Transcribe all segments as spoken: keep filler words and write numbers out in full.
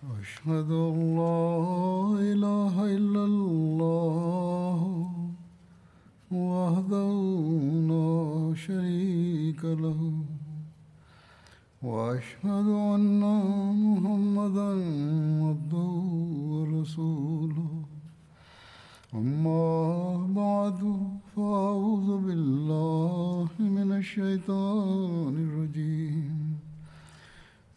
أشهد أن لا إله إلا الله وحده لا شريك له وأشهد أن محمدا عبده ورسوله أما بعد فأعوذ بالله من الشيطان الرجيم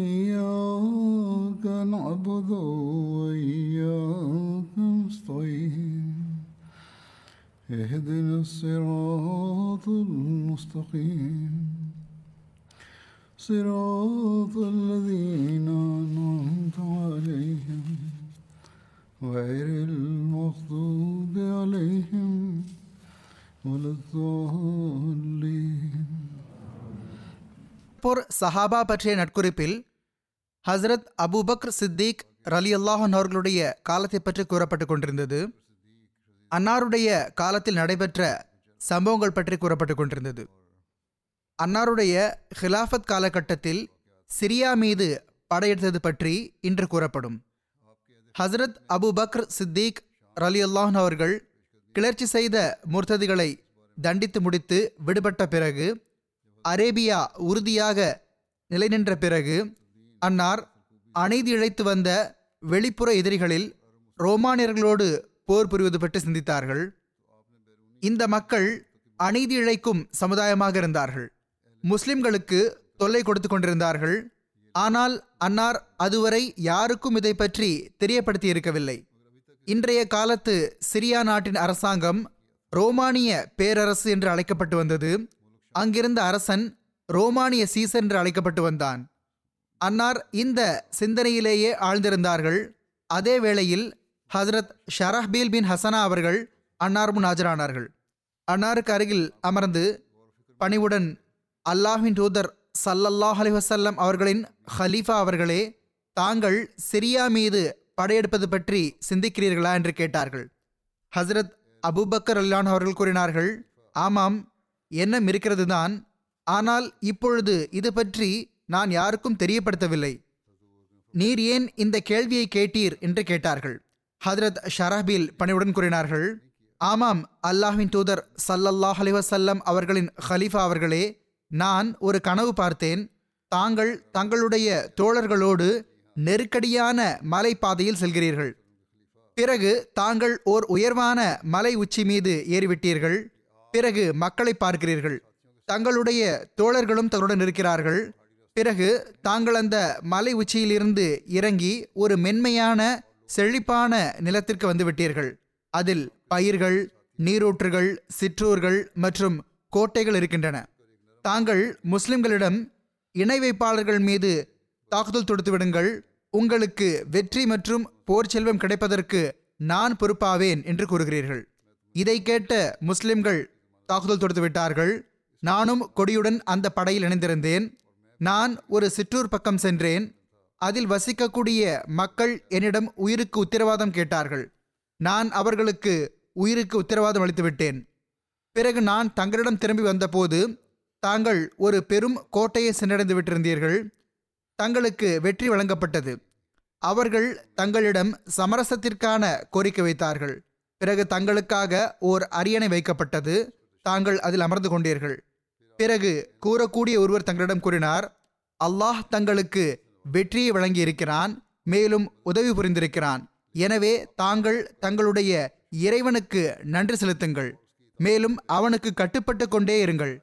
إياك نعبد وإياك نستعين اهدنا الصراط المستقيم صراط الذين أنعمت عليهم غير المغضوب عليهم ولا الضالين. போர் சஹாபா பற்றிய நட்குறிப்பில் ஹசரத் அபூபக்ர் சித்திக் ரலியல்லாஹு அன்ஹு அவர்களுடைய காலத்தை பற்றி கூறப்பட்டு கொண்டிருந்தது. அன்னாருடைய காலத்தில் நடைபெற்ற சம்பவங்கள் பற்றி கூறப்பட்டு கொண்டிருந்தது. அன்னாருடைய ஹிலாஃபத் காலகட்டத்தில் சிரியா மீது படையெடுத்தது பற்றி இன்று கூறப்படும். ஹசரத் அபூபக்ர் சித்திக் ரலியல்லாஹு அன்ஹு அவர்கள் கிளர்ச்சி செய்த முர்த்ததிகளை தண்டித்து முடித்து விடுபட்ட பிறகு அரேபியா உறுதியாக நிலைநின்ற பிறகு அன்னார் அணைதி இழைத்து வந்த வெளிப்புற எதிரிகளில் ரோமானியர்களோடு போர் புரிவது பற்றி சிந்தித்தார்கள். இந்த மக்கள் அநீதி இழைக்கும் சமுதாயமாக இருந்தார்கள். முஸ்லிம்களுக்கு தொல்லை கொடுத்து கொண்டிருந்தார்கள். ஆனால் அன்னார் அதுவரை யாருக்கும் இதை பற்றி தெரியப்படுத்தி இருக்கவில்லை. இன்றைய காலத்து சிரியா நாட்டின் அரசாங்கம் ரோமானிய பேரரசு என்று அழைக்கப்பட்டு வந்தது. அங்கிருந்த அரசன் ரோமானிய சீசர் என்று அழைக்கப்பட்டு வந்தான். அன்னார் இந்த சிந்தனையிலேயே ஆழ்ந்திருந்தார்கள். அதே வேளையில் ஹசரத் ஷரஹ்பீல் பின் ஹசனா அவர்கள் அன்னார் முன் ஆஜரானார்கள். அன்னாருக்கு அருகில் அமர்ந்து பணிவுடன், அல்லாஹின் தூதர் சல்லல்லாஹ் அலைஹி வஸல்லம் அவர்களின் ஹலீஃபா அவர்களே, தாங்கள் சிரியா மீது படையெடுப்பது பற்றி சிந்திக்கிறீர்களா என்று கேட்டார்கள். ஹசரத் அபூபக்கர் அல்லான் அவர்கள் கூறினார்கள், ஆமாம், எண்ணம் இருக்கிறது தான், ஆனால் இப்பொழுது இது பற்றி நான் யாருக்கும் தெரியப்படுத்தவில்லை. நீர் ஏன் இந்த கேள்வியை கேட்டீர் என்று கேட்டார்கள். ஹதரத் ஷரஹ்பீல் பணிவுடன் கூறினார்கள், ஆமாம், அல்லாஹ்வின் தூதர் சல்லல்லாஹ் அலைஹி வஸல்லம் அவர்களின் ஹலீஃபா அவர்களே, நான் ஒரு கனவு பார்த்தேன். தாங்கள் தங்களுடைய தோழர்களோடு நெருக்கடியான மலை பாதையில் செல்கிறீர்கள். பிறகு தாங்கள் ஓர் உயர்வான மலை உச்சி மீது ஏறிவிட்டீர்கள். பிறகு மக்களை பார்க்கிறீர்கள். தங்களுடைய தோழர்களும் தங்களுடன் இருக்கிறார்கள். பிறகு தாங்கள் அந்த மலை உச்சியிலிருந்து இறங்கி ஒரு மென்மையான செழிப்பான நிலத்திற்கு வந்துவிட்டீர்கள். அதில் பயிர்கள், நீரூற்றுகள், சிற்றூர்கள் மற்றும் கோட்டைகள் இருக்கின்றன. தாங்கள் முஸ்லிம்களிடம், இணை வைப்பாளர்கள் மீது தாக்குதல் தொடுத்து விடுங்கள், உங்களுக்கு வெற்றி மற்றும் போர் செல்வம் கிடைப்பதற்கு நான் பொறுப்பாவேன் என்று கூறுகிறீர்கள். இதை கேட்ட முஸ்லிம்கள் தாக்குதல் தொடுத்து விட்டார்கள். நானும் கொடியுடன் அந்த படையில் இணைந்திருந்தேன். நான் ஒரு சிற்றூர் பக்கம் சென்றேன். அதில் வசிக்கக்கூடிய மக்கள் என்னிடம் உயிருக்கு உத்தரவாதம் கேட்டார்கள். நான் அவர்களுக்கு உயிருக்கு உத்தரவாதம் அளித்துவிட்டேன். பிறகு நான் தங்களிடம் திரும்பி வந்தபோது தாங்கள் ஒரு பெரும் கோட்டையை சென்றடைந்து விட்டிருந்தீர்கள். தங்களுக்கு வெற்றி வழங்கப்பட்டது. அவர்கள் தங்களிடம் சமரசத்திற்கான கோரிக்கை வைத்தார்கள். பிறகு தங்களுக்காக ஓர் அரியணை வைக்கப்பட்டது. தாங்கள் அதில் அமர்ந்து கொண்டீர்கள். பிறகு கூறக்கூடிய ஒருவர் தங்களிடம் கூறினார், அல்லாஹ் தங்களுக்கு வெற்றியை வழங்கியிருக்கிறான், மேலும் உதவி புரிந்திருக்கிறான். எனவே தாங்கள் தங்களுடைய இறைவனுக்கு நன்றி செலுத்துங்கள், மேலும் அவனுக்கு கட்டுப்பட்டு கொண்டே இருங்கள்.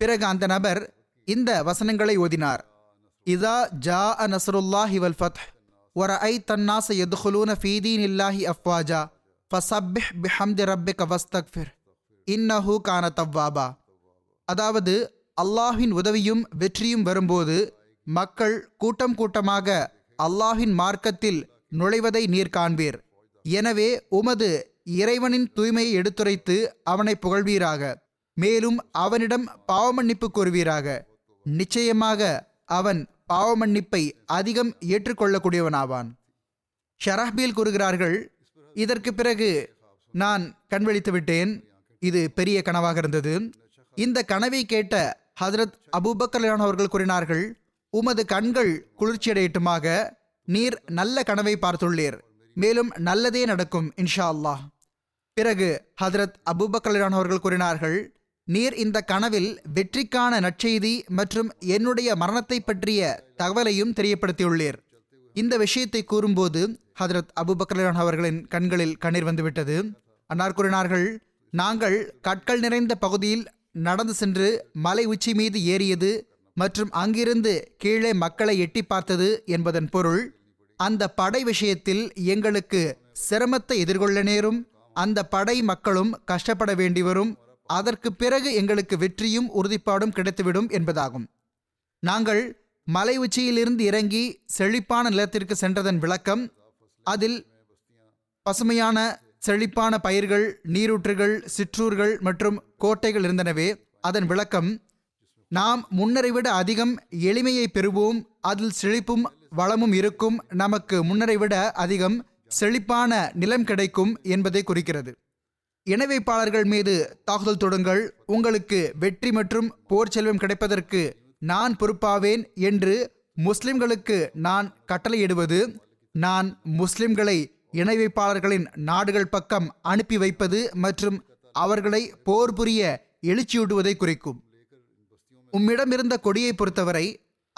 பிறகு அந்த நபர் இந்த வசனங்களை ஓதினார், இதா ஜா அ நஸ்ருல்லாஹி வல் ஃபத்ஹ் வ ரஅய்த அன்-நாஸ யத்ஹுலூன ஃபீ தீனில்லாஹி அஃப்வாஜா ஃபஸப்பிஹ் பிஹம்தி ரப்பிக வஸ்தக்ஃபிர் இன்னஹு கான தவ்வாபா. அதாவது, அல்லாஹின் உதவியும் வெற்றியும் வரும்போது மக்கள் கூட்டம் கூட்டமாக அல்லாஹின் மார்க்கத்தில் நுழைவதை நீர் காண்பீர். எனவே உமது இறைவனின் தூய்மையை எடுத்துரைத்து அவனை புகழ்வீராக. மேலும் அவனிடம் பாவமன்னிப்பு கோருவீராக. நிச்சயமாக அவன் பாவமன்னிப்பை அதிகம் ஏற்றுக்கொள்ளக்கூடியவனாவான். ஷராஹ்பீல் கூறுகிறார்கள், இதற்கு பிறகு நான் கண்விழித்து விட்டேன். இது பெரிய கனவாக இருந்தது. இந்த கனவை கேட்ட ஹதரத் அபூபக்கர் அவர்கள் கூறினார்கள், உமது கண்கள் குளிர்ச்சியடையட்டுமாக, நீர் நல்ல கனவை பார்த்துள்ளீர், மேலும் நல்லதே நடக்கும் இன்ஷா அல்லாஹ். பிறகு ஹதரத் அபூபக்கர் அவர்கள் கூறினார்கள், நீர் இந்த கனவில் வெற்றிக்கான நற்செய்தி மற்றும் என்னுடைய மரணத்தை பற்றிய தகவலையும் தெரியப்படுத்தியுள்ளீர். இந்த விஷயத்தை கூறும்போது ஹதரத் அபூபக்கர் அவர்களின் கண்களில் கண்ணீர் வந்துவிட்டது. அன்னார் கூறினார்கள், நாங்கள் கற்கள் நிறைந்த பகுதியில் நடந்து சென்று மலை உச்சி மீது ஏறியது மற்றும் அங்கிருந்து கீழே மக்களை எட்டி பார்த்தது என்பதன் பொருள், அந்த படை விஷயத்தில் எங்களுக்கு சிரமத்தை எதிர்கொள்ள நேரும், அந்த படை மக்களும் கஷ்டப்பட வேண்டி வரும், அதற்கு பிறகு எங்களுக்கு வெற்றியும் உறுதிப்பாடும் கிடைத்துவிடும் என்பதாகும். நாங்கள் மலை உச்சியிலிருந்து இறங்கி செழிப்பான நிலத்திற்கு சென்றதன் விளக்கம், அதில் பசுமையான செழிப்பான பயிர்கள், நீரூற்றுகள், சிற்றூர்கள் மற்றும் கோட்டைகள் இருந்தனவே, அதன் விளக்கம், நாம் முன்னரை விட அதிகம் எளிமையை பெறுவோம், அதில் செழிப்பும் வளமும் இருக்கும், நமக்கு முன்னரை விட அதிகம் செழிப்பான நிலம் கிடைக்கும் என்பதை குறிக்கிறது. இணைவைப்பாளர்கள் மீது தாக்குதல் தொடுங்கள், உங்களுக்கு வெற்றி மற்றும் போர் செல்வம் கிடைப்பதற்கு நான் பொறுப்பாவேன் என்று முஸ்லிம்களுக்கு நான் கட்டளையிடுவது, நான் முஸ்லிம்களை இணைவைப்பாளர்களின் நாடுகள் பக்கம் அனுப்பி வைப்பது மற்றும் அவர்களை போர் புரிய எழுச்சியூட்டுவதை குறிக்கும். உம்மிடம் இருந்த கொடியை பொறுத்தவரை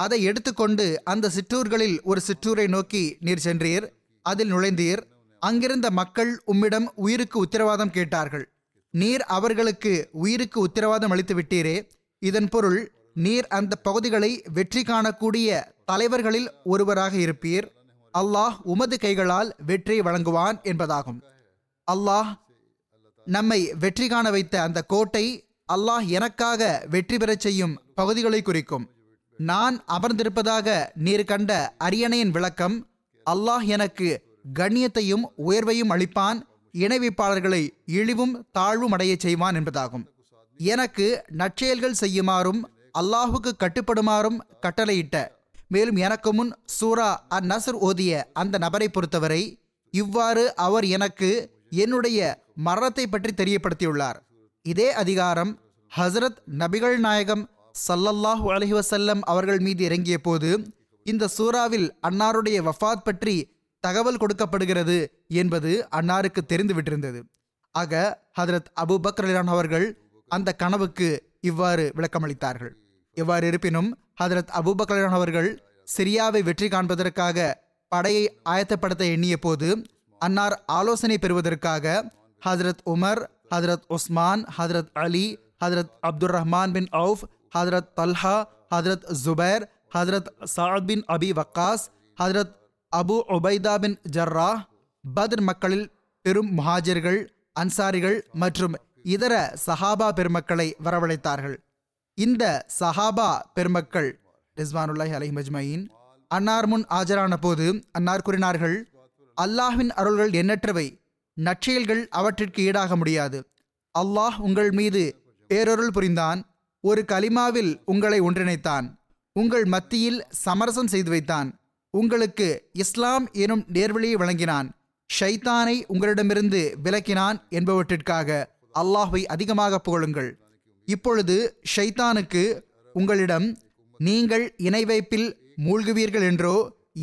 அதை எடுத்துக்கொண்டு அந்த சிற்றூர்களில் ஒரு சிற்றூரை நோக்கி நீர் சென்றீர், அதில் நுழைந்தீர். அங்கிருந்த மக்கள் உம்மிடம் உயிருக்கு உத்தரவாதம் கேட்டார்கள், நீர் அவர்களுக்கு உயிருக்கு உத்தரவாதம் அளித்து விட்டீரே. இதன் பொருள், நீர் அந்த பகுதிகளை வெற்றி காணக்கூடிய தலைவர்களில் ஒருவராக இருப்பீர். அல்லாஹ் உமது கைகளால் வெற்றியை வழங்குவான் என்பதாகும். அல்லாஹ் நம்மை வெற்றி காண வைத்த அந்த கோட்டை அல்லாஹ் எனக்காக வெற்றி பெறச் செய்யும் பகுதிகளை குறிக்கும். நான் அமர்ந்திருப்பதாக நீர் கண்ட அரியணையின் விளக்கம், அல்லாஹ் எனக்கு கண்ணியத்தையும் உயர்வையும் அளிப்பான், இணைவிப்பாளர்களை இழிவும் தாழ்வும் அடைய செய்வான் என்பதாகும். எனக்கு நற்செயல்கள் செய்யுமாறும் அல்லாஹுக்கு கட்டுப்படுமாறும் கட்டளையிட்ட, மேலும் எனக்கு முன் சூரா அன் நஸ்ர் ஓதிய அந்த நபரை பொறுத்தவரை இவ்வாறு அவர் எனக்கு என்னுடைய மரணத்தை பற்றி தெரியப்படுத்தியுள்ளார். இதே அதிகாரம் ஹசரத் நபிகள் நாயகம் ஸல்லல்லாஹு அலைஹி வஸல்லம் அவர்கள் மீது இறங்கிய போது இந்த சூறாவில் அன்னாருடைய வஃபாத் பற்றி தகவல் கொடுக்கப்படுகிறது என்பது அன்னாருக்கு தெரிந்துவிட்டிருந்தது. ஆக ஹதரத் அபூபக்கர் அவர்கள் அந்த கனவுக்கு இவ்வாறு விளக்கமளித்தார்கள். இவ்வாறு இருப்பினும் ஹதரத் அபூபக்கர் அவர்கள் சிரியாவை வெற்றி காண்பதற்காக படையை ஆயத்தப்படுத்த எண்ணிய போது அன்னார் ஆலோசனை பெறுவதற்காக ஹதரத் உமர், ஹதரத் உஸ்மான், ஹதரத் அலி, ஹதரத் அப்துல் ரஹ்மான் பின் அவுஃப், ஹதரத் தல்ஹா, ஹதரத் ஜுபைர், ஹதரத் சாத் பின் அபி வக்காஸ், ஹதரத் அபு உபைதா பின் ஜர்ரா, பத்ர் மக்களில் பெரும் முஹாஜிர்கள், அன்சாரிகள் மற்றும் இதர சஹாபா பெருமக்களை வரவழைத்தார்கள். இந்த சஹாபா பெருமக்கள் ரிஸ்வானுல்லாஹி அலைஹிம் அஜ்மஈன் அன்னார் முன் ஆஜரான போது அன்னார் கூறினார்கள், அல்லாஹ்வின் அருள்கள் எண்ணற்றவை, நற்செயல்கள் அவற்றிற்கு ஈடாக முடியாது. அல்லாஹ் உங்கள் மீது பேரொருள் புரிந்தான், ஒரு கலிமாவில் உங்களை ஒன்றிணைத்தான், உங்கள் மத்தியில் சமரசம் செய்து வைத்தான், உங்களுக்கு இஸ்லாம் எனும் நேர்வழியை வழங்கினான், ஷைத்தானை உங்களிடமிருந்து விலக்கினான் என்பவற்றிற்காக அல்லாஹ்வை அதிகமாக புகழுங்கள். இப்பொழுது ஷைத்தானுக்கு உங்களிடம் நீங்கள் இணை வைப்பில் மூழ்குவீர்கள் என்றோ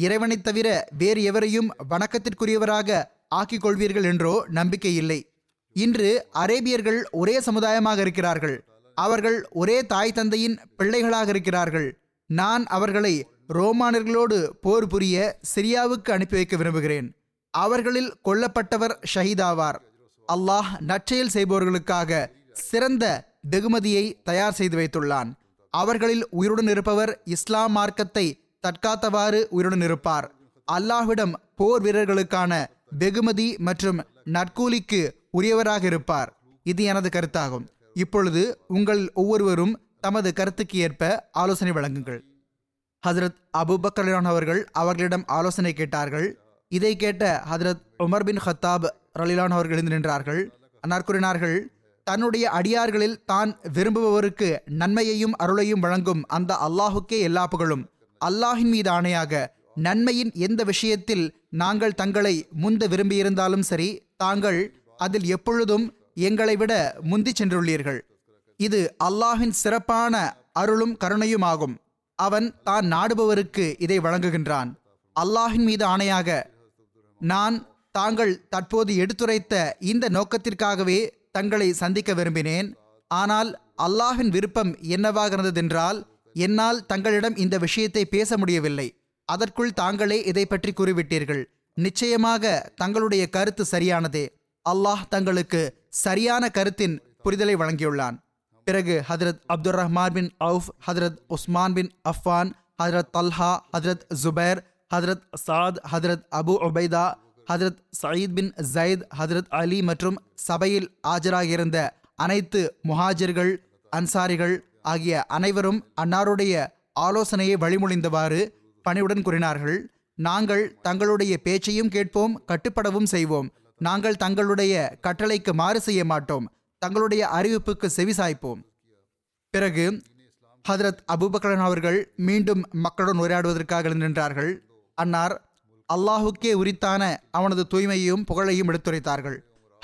இறைவனை தவிர வேறு எவரையும் வணக்கத்திற்குரியவராக ஆக்கிக் கொள்வீர்கள் என்றோ நம்பிக்கை இல்லை. இன்று அரேபியர்கள் ஒரே சமுதாயமாக இருக்கிறார்கள், அவர்கள் ஒரே தாய் தந்தையின் பிள்ளைகளாக இருக்கிறார்கள். நான் அவர்களை ரோமானியர்களோடு போர் புரிய சிரியாவுக்கு அனுப்பி வைக்க விரும்புகிறேன். அவர்களில் கொல்லப்பட்டவர் ஷஹீதாவார். அல்லாஹ் நற்செயல் செய்பவர்களுக்காக சிறந்த வெகுமதியை தயார் செய்து வைத்துள்ளான். அவர்களில் உயிருடன் இருப்பவர் இஸ்லாம் மார்க்கத்தை தற்காத்தவாறு உயிருடன் இருப்பார். அல்லாஹ்விடம் போர் வீரர்களுக்கான வெகுமதி மற்றும் நற்கூலிக்கு உரியவராக இருப்பார். இது எனது கருத்தாகும். இப்பொழுது உங்கள் ஒவ்வொருவரும் தமது கருத்துக்கு ஏற்ப ஆலோசனை வழங்குங்கள். ஹதரத் அபூபக்கர் அவர்கள் அவர்களிடம் ஆலோசனை கேட்டார்கள். இதை கேட்ட ஹதரத் உமர் பின் ஹத்தாப் ரலிலான் அவர்கள் எழுந்து நின்றார்கள். அன்னார் கூறினார்கள், தன்னுடைய அடியார்களில் தான் விரும்புபவருக்கு நன்மையையும் அருளையும் வழங்கும் அந்த அல்லாஹுக்கே எல்லா புகழும். அல்லாஹின் மீது ஆணையாக, நன்மையின் எந்த விஷயத்தில் நாங்கள் தங்களை முந்த விரும்பியிருந்தாலும் சரி, தாங்கள் அதில் எப்பொழுதும் எங்களை விட முந்தி சென்றுள்ளீர்கள். இது அல்லாஹின் சிறப்பான அருளும் கருணையுமாகும். அவன் தான் நாடுபவருக்கு இதை வழங்குகின்றான். அல்லாஹின் மீது ஆணையாக, நான் தாங்கள் தற்போது எடுத்துரைத்த இந்த நோக்கத்திற்காகவே தங்களை சந்திக்க விரும்பினேன். ஆனால் அல்லாஹின் விருப்பம் என்னவாக இருந்ததென்றால், என்னால் தங்களிடம் இந்த விஷயத்தை பேச முடியவில்லை. அதற்குள் தாங்களே இதை பற்றி கூறிவிட்டீர்கள். நிச்சயமாக தங்களுடைய கருத்து சரியானதே. அல்லாஹ் தங்களுக்கு சரியான கருத்தின் புரிதலை வழங்கியுள்ளான். பிறகு ஹதரத் அப்துல் ரஹ்மான் பின் அவுஃப், ஹதரத் உஸ்மான் பின் அஃபான், ஹதரத் தல்ஹா, ஹதரத் ஜுபைர், ஹதரத் சாத், ஹதரத் அபு உபைதா, ஹதரத் சயீத் பின் ஜயத், ஹதரத் அலி மற்றும் சபையில் ஆஜராகியிருந்த அனைத்து முஹாஜிர்கள், அன்சாரிகள் ஆகிய அனைவரும் அன்னாருடைய ஆலோசனையை வழிமொழிந்தவாறு பணிவுடன் கூறினார்கள், நாங்கள் தங்களுடைய பேச்சையும் கேட்போம், கட்டுப்படவும் செய்வோம். நாங்கள் தங்களுடைய கட்டளைக்கு மாறு செய்ய மாட்டோம். தங்களுடைய அறிவிப்புக்கு செவிசாய்ப்போம். பிறகு ஹதரத் அபூபக்கரன் அவர்கள் மீண்டும் மக்களுடன் உரையாடுவதற்காக எழுந்திருந்தார்கள். அன்னார் அல்லாஹுக்கே உரித்தான அவனது தூய்மையையும் புகழையும் எடுத்துரைத்தார்கள்.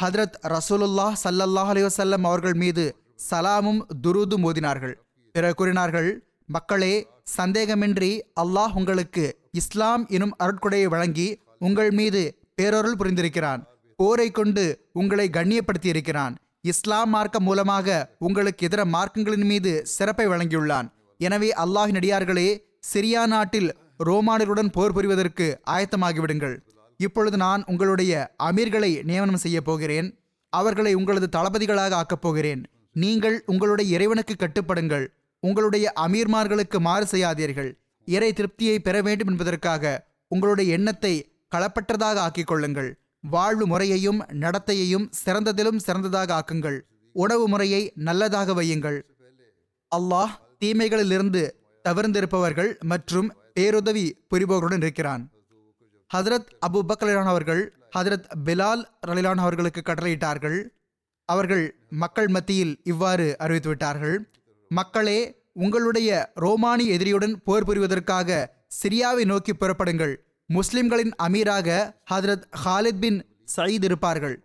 ஹதரத் ரசூலுல்லாஹ் ஸல்லல்லாஹு அலைஹி வஸல்லம் அவர்கள் மீது சலாமும் துரூதும் ஓதினார்கள். பிறகு கூறினார்கள், மக்களே, சந்தேகமின்றி அல்லாஹ் உங்களுக்கு இஸ்லாம் எனும் அருட்கொடையை வழங்கி உங்கள் மீது பேரொருள் புரிந்திருக்கிறான். போரை கொண்டு உங்களை கண்ணியப்படுத்தியிருக்கிறான். இஸ்லாம் மார்க்கம் மூலமாக உங்களுக்கு இதர மார்க்கங்களின் மீது சிறப்பை வழங்கியுள்ளான். எனவே அல்லாஹின் அடியார்களே, சிரியா நாட்டில் ரோமானியருடன் போர் புரிவதற்கு ஆயத்தமாகிவிடுங்கள். இப்பொழுது நான் உங்களுடைய அமீர்களை நியமனம் செய்ய போகிறேன். அவர்களை உங்களது தளபதிகளாக ஆக்கப் போகிறேன். நீங்கள் உங்களுடைய இறைவனுக்கு கட்டுப்படுங்கள். உங்களுடைய அமீர்மார்களுக்கு மாறு செய்யாதீர்கள். இறை திருப்தியை பெற வேண்டும் என்பதற்காக உங்களுடைய எண்ணத்தை களப்பற்றதாக ஆக்கிக் கொள்ளுங்கள். வாழ்வு முறையையும் நடத்தையையும் சிறந்ததிலும் சிறந்ததாக ஆக்குங்கள். உணவு முறையை நல்லதாக வையுங்கள். அல்லாஹ் தீமைகளிலிருந்து தவிர்த்திருப்பவர்கள் மற்றும் பேருதவி புரிபவர்களுடன் இருக்கிறான். ஹதரத் அபு பக்ரான் அவர்கள் ஹதரத் பிலால் ரலிலான் அவர்களுக்கு கட்டளையிட்டார்கள். அவர்கள் மக்கள் மத்தியில் இவ்வாறு அறிவித்துவிட்டார்கள், மக்களே, உங்களுடைய ரோமானிய எதிரியுடன் போர் புரிவதற்காக சிரியாவை நோக்கி புறப்படுங்கள். முஸ்லிம்களின் அமீராக ஹதரத் ஹாலித் பின் சயீத் இருப்பார்கள்.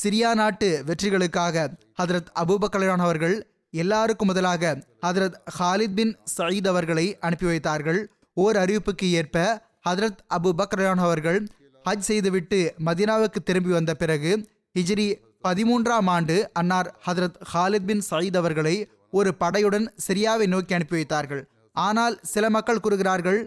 சிரியா நாட்டு வெற்றிகளுக்காக ஹதரத் அபூபக்கலான் அவர்கள் எல்லாருக்கும் முதலாக ஹதரத் ஹாலித் பின் சயீத் அவர்களை அனுப்பி வைத்தார்கள். ஓர் அறிவிப்புக்கு ஏற்ப ஹதரத் அபூபக்கலான் அவர்கள் ஹஜ் செய்துவிட்டு மதினாவுக்கு திரும்பி வந்த பிறகு ஹிஜ்ரி பதிமூன்றாம் ஆண்டு அன்னார் ஹதரத் ஹாலித் பின் சயீத் அவர்களை ஒரு படையுடன் சிரியாவை நோக்கி அனுப்பி வைத்தார்கள். ஆனால் சில மக்கள் கூறுகிறார்கள்,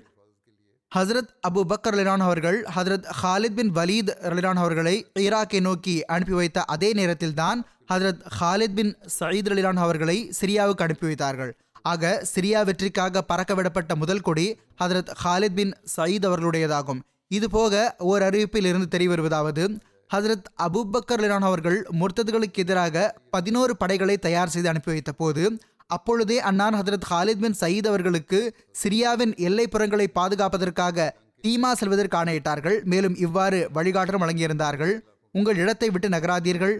ஹசரத் அபு பக்கர் ரலிலான் அவர்கள் ஹசரத் ஹாலித் பின் வலீத் ரலிலான் அவர்களை ஈராக்கை நோக்கி அனுப்பி வைத்த அதே நேரத்தில் தான் ஹசரத் ஹாலித் பின் சயீத் ரலிலான் அவர்களை சிரியாவுக்கு அனுப்பி வைத்தார்கள். ஆக சிரியா வெற்றிக்காக பறக்கவிடப்பட்ட முதல் கொடி ஹசரத் ஹாலித் பின் சயீத் அவர்களுடையதாகும். இதுபோக ஓர் அறிவிப்பில் இருந்து தெரிய வருவதாவது, ஹசரத் அபூபக்கர் ரலிலான் அவர்கள் முர்த்ததுகளுக்கு எதிராக பதினோரு படைகளை தயார் செய்து அனுப்பி வைத்த போது, அப்பொழுதே அன்னார் ஹசரத் ஹாலித் பின் சயீத் அவர்களுக்கு சிரியாவின் எல்லைப்புறங்களை பாதுகாப்பதற்காக தீமா செல்வதற்கு ஆணையிட்டார்கள். மேலும் இவ்வாறு வழிகாட்டலும் வழங்கியிருந்தார்கள், உங்கள் இடத்தை விட்டு நகராதீர்கள்.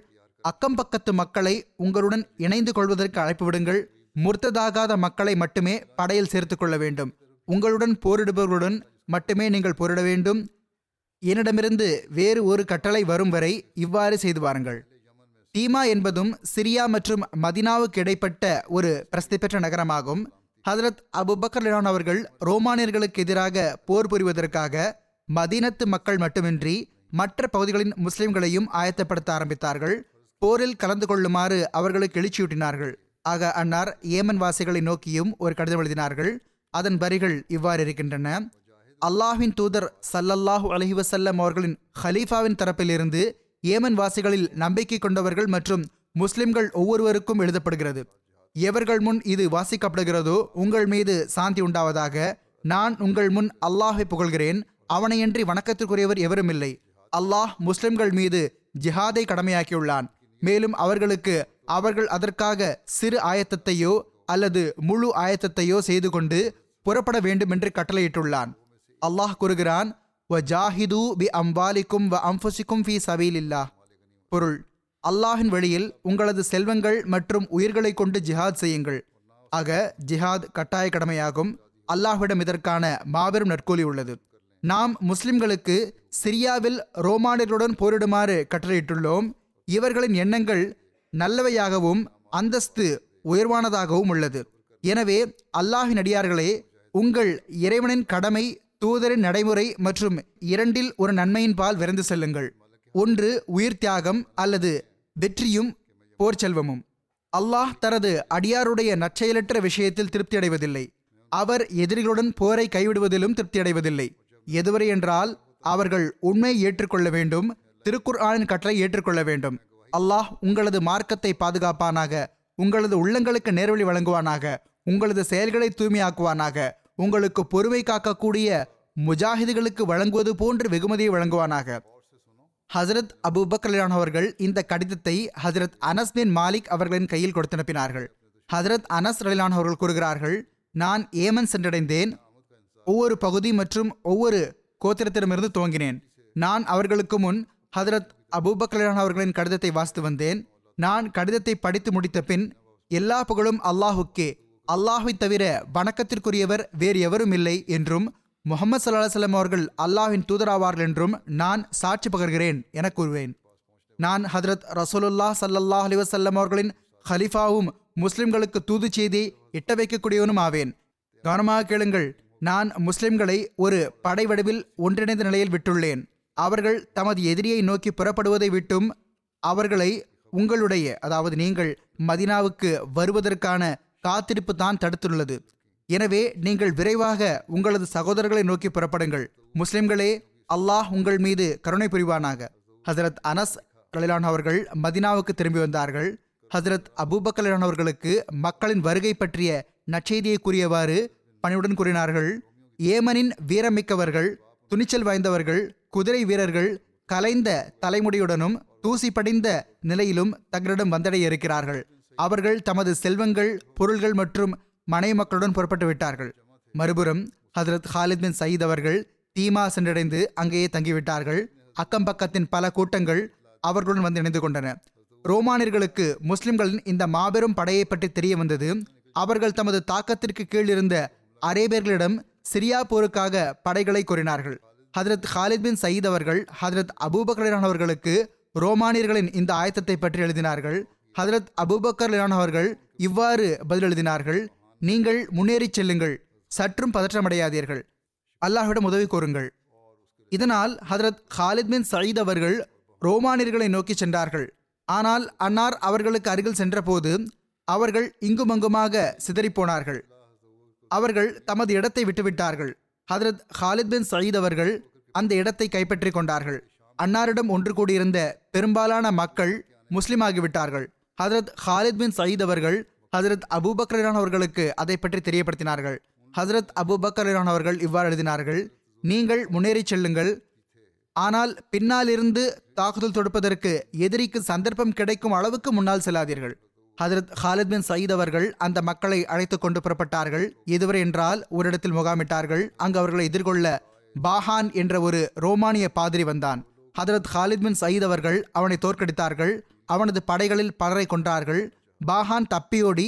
அக்கம் பக்கத்து மக்களை உங்களுடன் இணைந்து கொள்வதற்கு அழைப்பு விடுங்கள். முர்த்ததாகாத மக்களை மட்டுமே படையில் சேர்த்து கொள்ள வேண்டும். உங்களுடன் போரிடுபவர்களுடன் மட்டுமே நீங்கள் போரிட வேண்டும். என்னிடமிருந்து வேறு ஒரு கட்டளை வரும் வரை இவ்வாறு செய்து வாருங்கள். தீமா என்பதும் சிரியா மற்றும் மதினாவுக்கு இடைப்பட்ட ஒரு பிரசித்தி பெற்ற நகரமாகும். ஹதரத் அபூபக்கர் ரலியல்லாஹு அவர்கள் ரோமானியர்களுக்கு எதிராக போர் புரிவதற்காக மதீனத்து மக்கள் மட்டுமின்றி மற்ற பகுதிகளின் முஸ்லிம்களையும் ஆயத்தப்படுத்த ஆரம்பித்தார்கள். போரில் கலந்து கொள்ளுமாறு அவர்களுக்கு எழுச்சியூட்டினார்கள். ஆக அன்னார் ஏமன் வாசிகளை நோக்கியும் ஒரு கடிதம் எழுதினார்கள். அதன் வரிகள் இவ்வாறு இருக்கின்றன, அல்லாஹ்வின் தூதர் ஸல்லல்லாஹு அலைஹி வஸல்லம் அவர்களின் ஹலீஃபாவின் தரப்பிலிருந்து ஏமன் வாசிகளில் நம்பிக்கை கொண்டவர்கள் மற்றும் முஸ்லிம்கள் ஒவ்வொருவருக்கும் எழுதப்படுகிறது. எவர்கள் முன் இது வாசிக்கப்படுகிறதோ உங்கள் மீது சாந்தி உண்டாவதாக. நான் உங்கள் முன் அல்லாஹை புகழ்கிறேன். அவனையன்றி வணக்கத்திற்குரியவர் எவரும் இல்லை. அல்லாஹ் முஸ்லிம்கள் மீது ஜிஹாதை கடமையாக்கியுள்ளான். மேலும் அவர்களுக்கு அவர்கள் அதற்காக சிறு ஆயத்தத்தையோ அல்லது முழு ஆயத்தத்தையோ செய்து கொண்டு புறப்பட வேண்டும் என்று கட்டளையிட்டுள்ளான். அல்லாஹ் கூறுகிறான், வ ஜாஹிது பி அம்வாலிக்கும் வ அன்ஃபுஸிக்கும் ஃபீ சபீலில்லாஹ். பொருள்: அல்லாஹின் வழியில் உங்களது செல்வங்கள் மற்றும் உயிர்களை கொண்டு ஜிஹாத் செய்யுங்கள். ஆக ஜிஹாத் கட்டாய கடமையாகும். அல்லாஹ்விடம் இதற்கான மாபெரும் நற்கூலி உள்ளது. நாம் முஸ்லிம்களுக்கு சிரியாவில் ரோமானியர்களுடன் போரிடுமாறு கட்டளையிட்டுள்ளோம். இவர்களின் எண்ணங்கள் நல்லவையாகவும் அந்தஸ்து உயர்வானதாகவும் உள்ளது. எனவே அல்லாஹின் அடியார்களே, உங்கள் இறைவனின் கடமை, தூதரின் நடைமுறை மற்றும் இரண்டில் ஒரு நன்மையின் பால் விரைந்து செல்லுங்கள். ஒன்று உயிர் தியாகம் அல்லது வெற்றியும் போர் செல்வமும். அல்லாஹ் தனது அடியாருடைய நற்செயலற்ற விஷயத்தில் திருப்தி அடைவதில்லை. அவர் எதிரிகளுடன் போரை கைவிடுவதிலும் திருப்தி அடைவதில்லை. எதுவரை என்றால் அவர்கள் உண்மையை ஏற்றுக்கொள்ள வேண்டும், திருக்குர்ஆனின் கட்டளை ஏற்றுக்கொள்ள வேண்டும். அல்லாஹ் உங்களது மார்க்கத்தை பாதுகாப்பானாக, உங்களது உள்ளங்களுக்கு நேர்வழி வழங்குவானாக, உங்களது செயல்களை தூய்மையாக்குவானாக, உங்களுக்கு பொறுமை காக்கக்கூடிய முஜாஹிதுகளுக்கு வழங்குவது போன்று வெகுமதியை வழங்குவானாக. ஹசரத் அபூபக்கர் ரலியல்லாஹு அவர்கள் இந்த கடிதத்தை ஹசரத் அனஸ் பின் மாலிக் அவர்களின் கையில் கொடுத்து அனுப்பினார்கள். ஹசரத் அனஸ் ரலியல்லாஹு அவர்கள் கூறுகிறார்கள், நான் ஏமன் சென்றடைந்தேன். ஒவ்வொரு பகுதி மற்றும் ஒவ்வொரு கோத்திரத்திடமிருந்து துவங்கினேன். நான் அவர்களுக்கு முன் ஹசரத் அபூபக்கர் ரலியல்லாஹு அவர்களின் கடிதத்தை வாசித்து வந்தேன். நான் கடிதத்தை படித்து முடித்த பின், எல்லா புகழும் அல்லாஹுக்கே, அல்லாஹை தவிர வணக்கத்திற்குரியவர் வேறு எவரும் இல்லை என்றும் முகமது ஸல்லல்லாஹு அலைஹி வஸல்லம் அவர்கள் அல்லாஹ்வின் தூதராவார்கள் என்றும் நான் சாட்சி பகர்கிறேன் என கூறுவேன். நான் ஹதரத் ரசூலுல்லாஹ் ஸல்லல்லாஹு அலைஹி வஸல்லம் அவர்களின் ஹலிஃபாவும் முஸ்லிம்களுக்கு தூது செய்தி எட்ட வைக்கக்கூடியவனும் ஆவேன். கவனமாக கேளுங்கள், நான் முஸ்லிம்களை ஒரு படை வடிவில் ஒன்றிணைந்த நிலையில் விட்டுள்ளேன். அவர்கள் தமது எதிரியை நோக்கி புறப்படுவதை விட்டும் அவர்களை உங்களுடைய, அதாவது நீங்கள் மதீனாவுக்கு வருவதற்கான காத்திருப்பு தான் தடுத்துள்ளது. எனவே நீங்கள் விரைவாக உங்களது சகோதரர்களை நோக்கி புறப்படுங்கள். முஸ்லிம்களே, அல்லாஹ் உங்கள் மீது கருணை புரிவானாக. ஹசரத் அனஸ் ரலியல்லாஹு அவர்கள் மதீனாவுக்கு திரும்பி வந்தார்கள். ஹசரத் அபூபக்கர் ரலியல்லாஹு அவர்களுக்கு மக்களின் வருகை பற்றிய நற்செய்தியை கூறியவாறு பணிவுடன் கூறினார்கள். ஏமனின் வீரமிக்கவர்கள், துணிச்சல் வாய்ந்தவர்கள், குதிரை வீரர்கள் கலைந்த தலைமுடியுடனும் தூசி படிந்த நிலையிலும் தங்களிடம் வந்தடைய இருக்கிறார்கள். அவர்கள் தமது செல்வங்கள், பொருள்கள் மற்றும் மனை மக்களுடன் புறப்பட்டு விட்டார்கள். மறுபுறம் ஹதரத் ஹாலித் பின் சயீத் அவர்கள் தீமா சென்றடைந்து அங்கேயே தங்கிவிட்டார்கள். அக்கம் பக்கத்தின் பல கூட்டங்கள் அவர்களுடன் வந்து இணைந்து கொண்டன. ரோமானியர்களுக்கு முஸ்லிம்களின் இந்த மாபெரும் படையை பற்றி தெரிய வந்தது. அவர்கள் தமது தாக்கத்திற்கு கீழ் இருந்த அரேபியர்களிடம் சிரியா போருக்காக படைகளை கோரினார்கள். ஹதரத் ஹாலித் பின் சயீத் அவர்கள் ஹதரத் அபூபக்கர் அவர்களுக்கு ரோமானியர்களின் இந்த ஆயத்தத்தை பற்றி எழுதினார்கள். ஹதரத் அபூபக்கர் ரலியல்லாஹு அவர்கள் இவ்வாறு பதில் எழுதினார்கள்: நீங்கள் முன்னேறி செல்லுங்கள், சற்றும் பதற்றமடையாதீர்கள், அல்லாஹ்விடம் உதவி கோருங்கள். இதனால் ஹதரத் ஹாலித் பின் சயீத் அவர்கள் ரோமானியர்களை நோக்கி சென்றார்கள். ஆனால் அன்னார் அவர்களுக்கு அருகில் சென்றபோது அவர்கள் இங்குமங்குமாக சிதறிப்போனார்கள். அவர்கள் தமது இடத்தை விட்டுவிட்டார்கள். ஹதரத் ஹாலித் பின் சயீத் அவர்கள் அந்த இடத்தை கைப்பற்றி கொண்டார்கள். அன்னாரிடம் ஒன்று கூடியிருந்த பெரும்பாலான மக்கள் முஸ்லிம் ஆகிவிட்டார்கள். ஹதரத் ஹாலித் பின் சயீத் அவர்கள் ஹதரத் அபூபக்கர் ரலியல்லாஹு அவர்களுக்கு அதை பற்றி தெரியப்படுத்தினார்கள். ஹதரத் அபூபக்கர் ரலியல்லாஹு அவர்கள் இவ்வாறு எழுதினார்கள்: நீங்கள் முன்னேறி செல்லுங்கள், ஆனால் பின்னாலிருந்து தாக்குதல் தொடுப்பதற்கு எதிரிக்கு சந்தர்ப்பம் கிடைக்கும் அளவுக்கு முன்னால் செல்லாதீர்கள். ஹதரத் ஹாலித் பின் சயீத் அவர்கள் அந்த மக்களை அழைத்து கொண்டு புறப்பட்டார்கள். எதுவரை என்றால் ஒரு இடத்தில் முகாமிட்டார்கள். அங்கு அவர்களை எதிர்கொள்ள பாஹான் என்ற ஒரு ரோமானிய பாதிரி வந்தான். ஹதரத் ஹாலித் பின் சயீத் அவர்கள் அவனை தோற்கடித்தார்கள். அவனது படைகளில் பலரை கொன்றார்கள். பாஹான் தப்பியோடி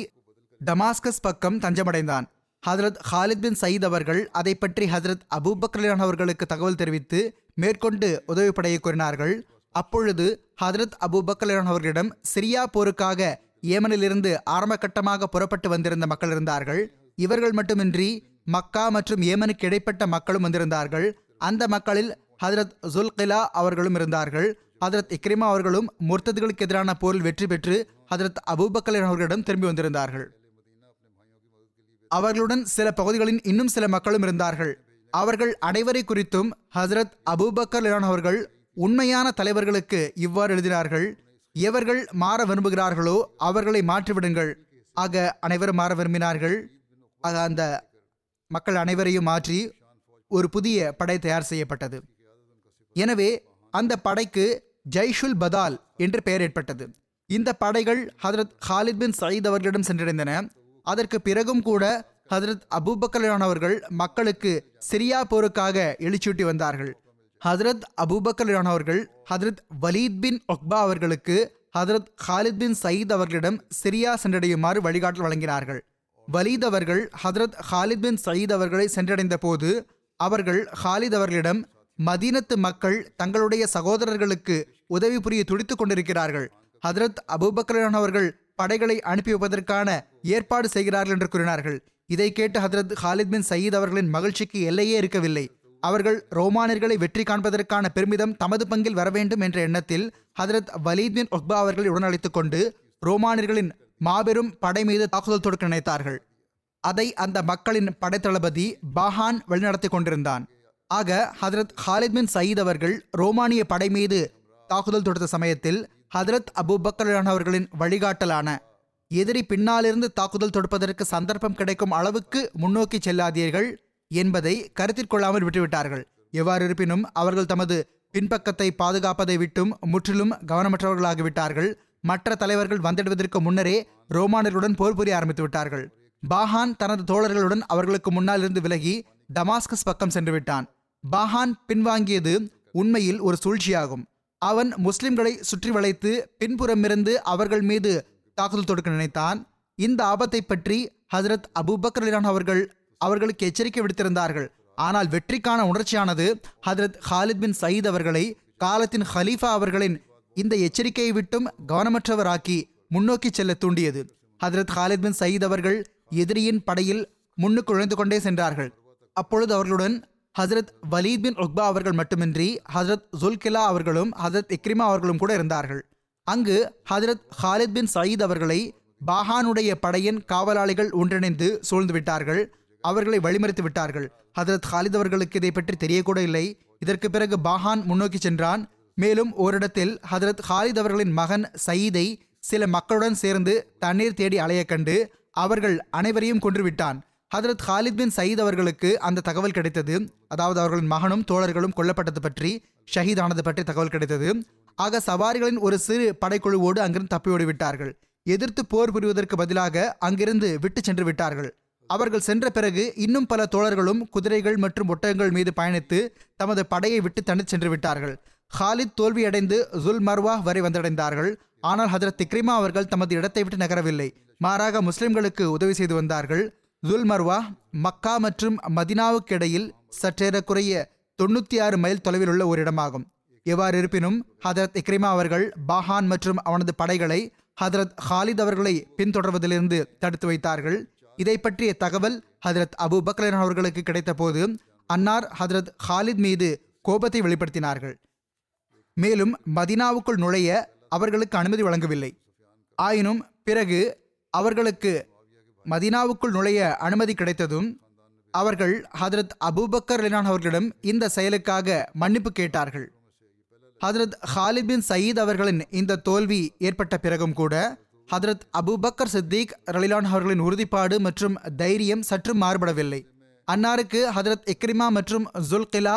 டமாஸ்கஸ் பக்கம் தஞ்சமடைந்தான். ஹதரத் ஹாலித் பின் சயீத் அவர்கள் அதை பற்றி ஹதரத் அபூபக்கர் ரலியல்லாஹு அவர்களுக்கு தகவல் தெரிவித்து மேற்கொண்டு உதவி படையை கூறினார்கள். அப்பொழுது ஹதரத் அபூபக்கர் ரலியல்லாஹு அவர்களிடம் சிரியா போருக்காக ஏமனிலிருந்து ஆரம்ப கட்டமாக புறப்பட்டு வந்திருந்த மக்கள் இருந்தார்கள். இவர்கள் மட்டுமின்றி மக்கா மற்றும் ஏமனுக்கு இடைப்பட்ட மக்களும் வந்திருந்தார்கள். அந்த மக்களில் ஹதரத் ஜுல்கிலா அவர்களும் இருந்தார்கள். ஹதரத் இக்ரிமா அவர்களும் முர்த்ததுகளுக்கு எதிரான போரில் வெற்றி பெற்று ஹதரத் அபூபக்கர் அவர்களிடம் திரும்பி வந்திருந்தார்கள். அவர்களுடன் சில பகுதிகளின் இன்னும் சில மக்களும் இருந்தார்கள். அவர்கள் அனைவரை குறித்தும் ஹதரத் அபூபக்கர் அவர்கள் உண்மையான தலைவர்களுக்கு இவ்வாறு எழுதினார்கள்: எவர்கள் மாற விரும்புகிறார்களோ அவர்களை மாற்றிவிடுங்கள். ஆக அனைவரும் மாற விரும்பினார்கள். ஆக அந்த மக்கள் அனைவரையும் மாற்றி ஒரு புதிய படை தயார் செய்யப்பட்டது. எனவே அந்த படைக்கு ஜைஷுல் பதால் என்று பெயர் ஏற்பட்டது. இந்த படைகள் ஹதரத் ஹாலித் பின் சயீத் அவர்களிடம் சென்றடைந்தன. அதற்கு பிறகும் கூட ஹதரத் அபூபக்கர் அவர்கள் மக்களுக்கு சிரியா போருக்காக எழுச்சியூட்டி வந்தார்கள். ஹதரத் அபூபக்கர் அவர்கள் ஹதரத் வலீத் பின் ஒக்பா அவர்களுக்கு ஹதரத் ஹாலித் பின் சயீத் அவர்களிடம் சிரியா சென்றடையுமாறு வழிகாட்டல் வழங்கினார்கள். வலீத் அவர்கள் ஹதரத் ஹாலித் பின் சயீத் அவர்களை சென்றடைந்த போது அவர்கள் ஹாலித் அவர்களிடம், மதீனத்து மக்கள் தங்களுடைய சகோதரர்களுக்கு உதவி புரிய துடித்துக் கொண்டிருக்கிறார்கள், ஹதரத் அபூபக்கர் அவர்கள் படைகளை அனுப்பி வைப்பதற்கான ஏற்பாடு செய்கிறார்கள் என்று கூறினார்கள். இதை கேட்டு ஹதரத் ஹாலித் பின் சயீத் அவர்களின் மகிழ்ச்சிக்கு எல்லையே இருக்கவில்லை. அவர்கள் ரோமானியர்களை வெற்றி காண்பதற்கான பெருமிதம் தமது பங்கில் வர வேண்டும் என்ற எண்ணத்தில் ஹதரத் வலீத் பின் ஒக்பா அவர்களை உடனழைத்துக் கொண்டு ரோமானியர்களின் மாபெரும் படை மீது தாக்குதல் தொடுக்க நினைத்தார்கள். அதை அந்த மக்களின் படைத்தளபதி பாஹான் வழிநடத்தி கொண்டிருந்தான். ஆக ஹதரத் ஹாலித் பின் சயீத் அவர்கள் ரோமானிய படை மீது தாக்குதல் தொடுத்த சமயத்தில் ஹதரத் அபூபக்கர் அவர்களின் வழிகாட்டலான, எதிரி பின்னாலிருந்து தாக்குதல் தொடுப்பதற்கு சந்தர்ப்பம் கிடைக்கும் அளவுக்கு முன்னோக்கி செல்லாதீர்கள் என்பதை கருத்தில் கொள்ளாமல் விட்டுவிட்டார்கள். எவ்வாறு இருப்பினும் அவர்கள் தமது பின்பக்கத்தை பாதுகாப்பதை விட்டும் முற்றிலும் கவனமற்றவர்களாகிவிட்டார்கள். மற்ற தலைவர்கள் வந்திடுவதற்கு முன்னரே ரோமானியர்களுடன் போர் புரிய ஆரம்பித்து விட்டார்கள். பாஹான் தனது தோழர்களுடன் அவர்களுக்கு முன்னால் இருந்து விலகி டமாஸ்கஸ் பக்கம் சென்று விட்டான். பாஹான் பின்வாங்கியது உண்மையில் ஒரு சூழ்ச்சியாகும். அவன் முஸ்லிம்களை சுற்றி வளைத்து பின்புறமிருந்து அவர்கள் மீது தாக்குதல் தொடுக்க நினைத்தான். இந்த ஆபத்தை பற்றி ஹசரத் அபூபக்கர் அவர்கள் அவர்களுக்கு எச்சரிக்கை விடுத்திருந்தார்கள். ஆனால் வெற்றிக்கான உணர்ச்சியானது ஹதரத் ஹாலித் பின் சயீத் அவர்களை காலத்தின் ஹலீஃபா அவர்களின் இந்த எச்சரிக்கையை விட்டும் கவனமற்றவராக்கி முன்னோக்கி செல்ல தூண்டியது. ஹதரத் ஹாலித் பின் சயீத் அவர்கள் எதிரியின் படையில் முன்னுக்கு நுழைந்து கொண்டே சென்றார்கள். அப்பொழுது அவர்களுடன் ஹசரத் வலீத் பின் ஒக்பா அவர்கள் மட்டுமின்றி ஹசரத் ஜுல்கிலா அவர்களும் ஹசரத் இக்ரிமா அவர்களும் கூட இருந்தார்கள். அங்கு ஹதரத் ஹாலித் பின் சயீத் அவர்களை பாஹானுடைய படையின் காவலாளிகள் ஒன்றிணைந்து சூழ்ந்து விட்டார்கள். அவர்களை வழிமறித்து விட்டார்கள். ஹதரத் ஹாலித் அவர்களுக்கு இதை பற்றி தெரியக்கூட இல்லை. இதற்கு பிறகு பாஹான் முன்னோக்கி சென்றான். மேலும் ஓரிடத்தில் ஹதரத் ஹாலித் அவர்களின் மகன் சயீதை சில மக்களுடன் சேர்ந்து தண்ணீர் தேடி அலைய கண்டு அவர்கள் அனைவரையும் கொன்றுவிட்டான். ஹதரத் ஹாலித் பின் சயீத் அவர்களுக்கு அந்த தகவல் கிடைத்தது. அதாவது அவர்களின் மகனும் தோழர்களும் கொல்லப்பட்டது பற்றி, ஷஹீதானது பற்றி தகவல் கிடைத்தது. ஆக சவாரிகளின் ஒரு சிறு படைக்குழுவோடு அங்கிருந்து தப்பியோடிவிட்டார்கள். எதிர்த்து போர் புரிவதற்கு பதிலாக அங்கிருந்து விட்டு சென்று விட்டார்கள். அவர்கள் சென்ற பிறகு இன்னும் பல தோழர்களும் குதிரைகள் மற்றும் ஒட்டகங்கள் மீது பயணித்து தமது படையை விட்டு தனித்து சென்று விட்டார்கள். ஹாலித் தோல்வியடைந்து ஜுல் மர்வா வரை வந்தடைந்தார்கள். ஆனால் ஹதரத் இக்ரிமா அவர்கள் தமது இடத்தை விட்டு நகரவில்லை. மாறாக முஸ்லிம்களுக்கு உதவி செய்து வந்தார்கள். ஜுல் மர்வா மக்கா மற்றும் மதினாவுக்கு இடையில் சற்றேறக்குறைய தொண்ணூற்றி ஆறு மைல் தொலைவில் உள்ள ஒரு இடமாகும். எவ்வாறு இருப்பினும் ஹதரத் இக்ரிமா அவர்கள் பாஹான் மற்றும் அவனது படைகளை ஹதரத் ஹாலித் அவர்களை பின்தொடர்வதிலிருந்து தடுத்து வைத்தார்கள். இதை பற்றிய தகவல் ஹதரத் அபூபக்கர் அவர்களுக்கு கிடைத்த போது அன்னார் ஹதரத் ஹாலித் மீது கோபத்தை வெளிப்படுத்தினார்கள். மேலும் மதினாவுக்குள் நுழைய அவர்களுக்கு அனுமதி வழங்கவில்லை. ஆயினும் பிறகு அவர்களுக்கு மதினாவுக்குள் நுழைய அனுமதி கிடைத்ததும் அவர்கள் ஹதரத் அபூபக்கர் அவர்களிடம் இந்த செயலுக்காக மன்னிப்பு கேட்டார்கள். ஹதரத் ஹாலித் பின் சயீத் அவர்களின் இந்த தோல்வி ஏற்பட்ட பிறகும் கூட ஹதரத் அபூபக்கர் சித்திக் ரலிலான் அவர்களின் உறுதிப்பாடு மற்றும் தைரியம் சற்றும் மாறுபடவில்லை. அன்னாருக்கு ஹதரத் இக்ரிமா மற்றும் ஜுல்கிலா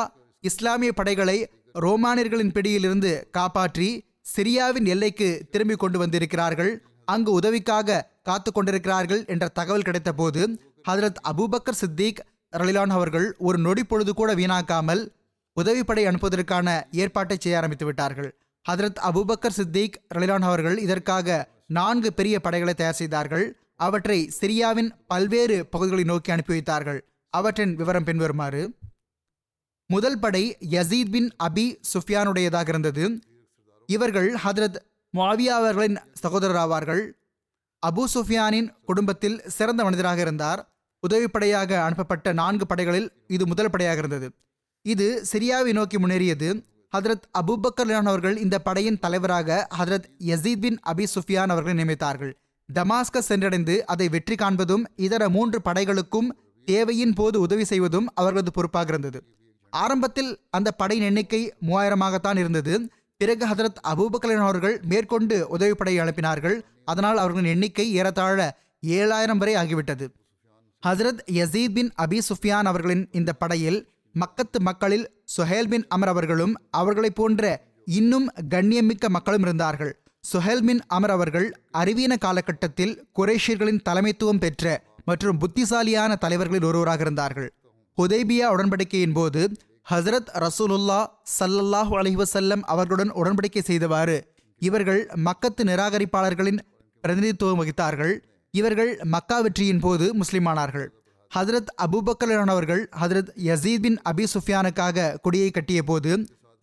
இஸ்லாமிய படைகளை ரோமானியர்களின் பிடியிலிருந்து காப்பாற்றி சிரியாவின் எல்லைக்கு திரும்பி கொண்டு வந்திருக்கிறார்கள். அங்கு உதவிக்காக காத்து கொண்டிருக்கிறார்கள் என்ற தகவல் கிடைத்த போது ஹதரத் அபூபக்கர் சித்திக் ரலிலான் அவர்கள் ஒரு நொடி பொழுது கூட வீணாக்காமல் உதவி படை அனுப்புவதற்கான ஏற்பாட்டை செய்ய ஆரம்பித்து விட்டார்கள். ஹதரத் அபூபக்கர் சித்திக் ரலிலான் அவர்கள் இதற்காக நான்கு பெரிய படைகளை தயார் செய்தார்கள். அவற்றை சிரியாவின் பல்வேறு பகுதிகளை நோக்கி அனுப்பி வைத்தார்கள். அவற்றின் விவரம் பின்வருமாறு. முதல் படை யசீத் பின் அபி சுஃபியானுடையதாக இருந்தது. இவர்கள் ஹதரத் முஆவியா அவர்களின் சகோதரராவார்கள். அபு சுஃபியானின் குடும்பத்தில் சிறந்த மனிதராக இருந்தார். உதவிப்படையாக அனுப்பப்பட்ட நான்கு படைகளில் இது முதல் படையாக இருந்தது. இது சிரியாவை நோக்கி முன்னேறியது. ஹதரத் அபூபக்கர் அவர்கள் இந்த படையின் தலைவராக ஹதரத் யசீத் பின் அபி சுஃபியான் அவர்களை நியமித்தார்கள். டமாஸ்கஸ் சென்றடைந்து அதை வெற்றி காண்பதும் இதர மூன்று படைகளுக்கும் தேவையின் போது உதவி செய்வதும் அவர்களது பொறுப்பாக இருந்தது. ஆரம்பத்தில் அந்த படையின் எண்ணிக்கை மூவாயிரமாகத்தான் இருந்தது. பிறகு ஹதரத் அபூபக்கர் அவர்கள் மேற்கொண்டு உதவி படையை அனுப்பினார்கள். அதனால் அவர்களின் எண்ணிக்கை ஏறத்தாழ ஏழாயிரம் வரை ஆகிவிட்டது. ஹதரத் யசீத் பின் அபி சுஃபியான் அவர்களின் இந்த படையில் மக்கத்து மக்களில் சுஹேல் பின் அமர் அவர்களும் அவர்களை போன்ற இன்னும் கண்ணியமிக்க மக்களும் இருந்தார்கள். சுஹேல் பின் அமர் அவர்கள் அறிவீன காலகட்டத்தில் குறைஷியர்களின் தலைமைத்துவம் பெற்ற மற்றும் புத்திசாலியான தலைவர்களில் ஒருவராக இருந்தார்கள். ஹுதைபியா உடன்படிக்கையின் போது ஹசரத் ரசூலுல்லா சல்லல்லாஹு அலைஹி வஸல்லம் அவர்களுடன் உடன்படிக்கை செய்தவாறு இவர்கள் மக்கத்து நிராகரிப்பாளர்களின் பிரதிநிதித்துவம் வகித்தார்கள். இவர்கள் மக்கா வெற்றியின் போது முஸ்லிமானார்கள். ஹசரத் அபூபக்கரானவர்கள் ஹசரத் யசீத் பின் அபி சுஃபியானுக்காக கொடியை கட்டிய போது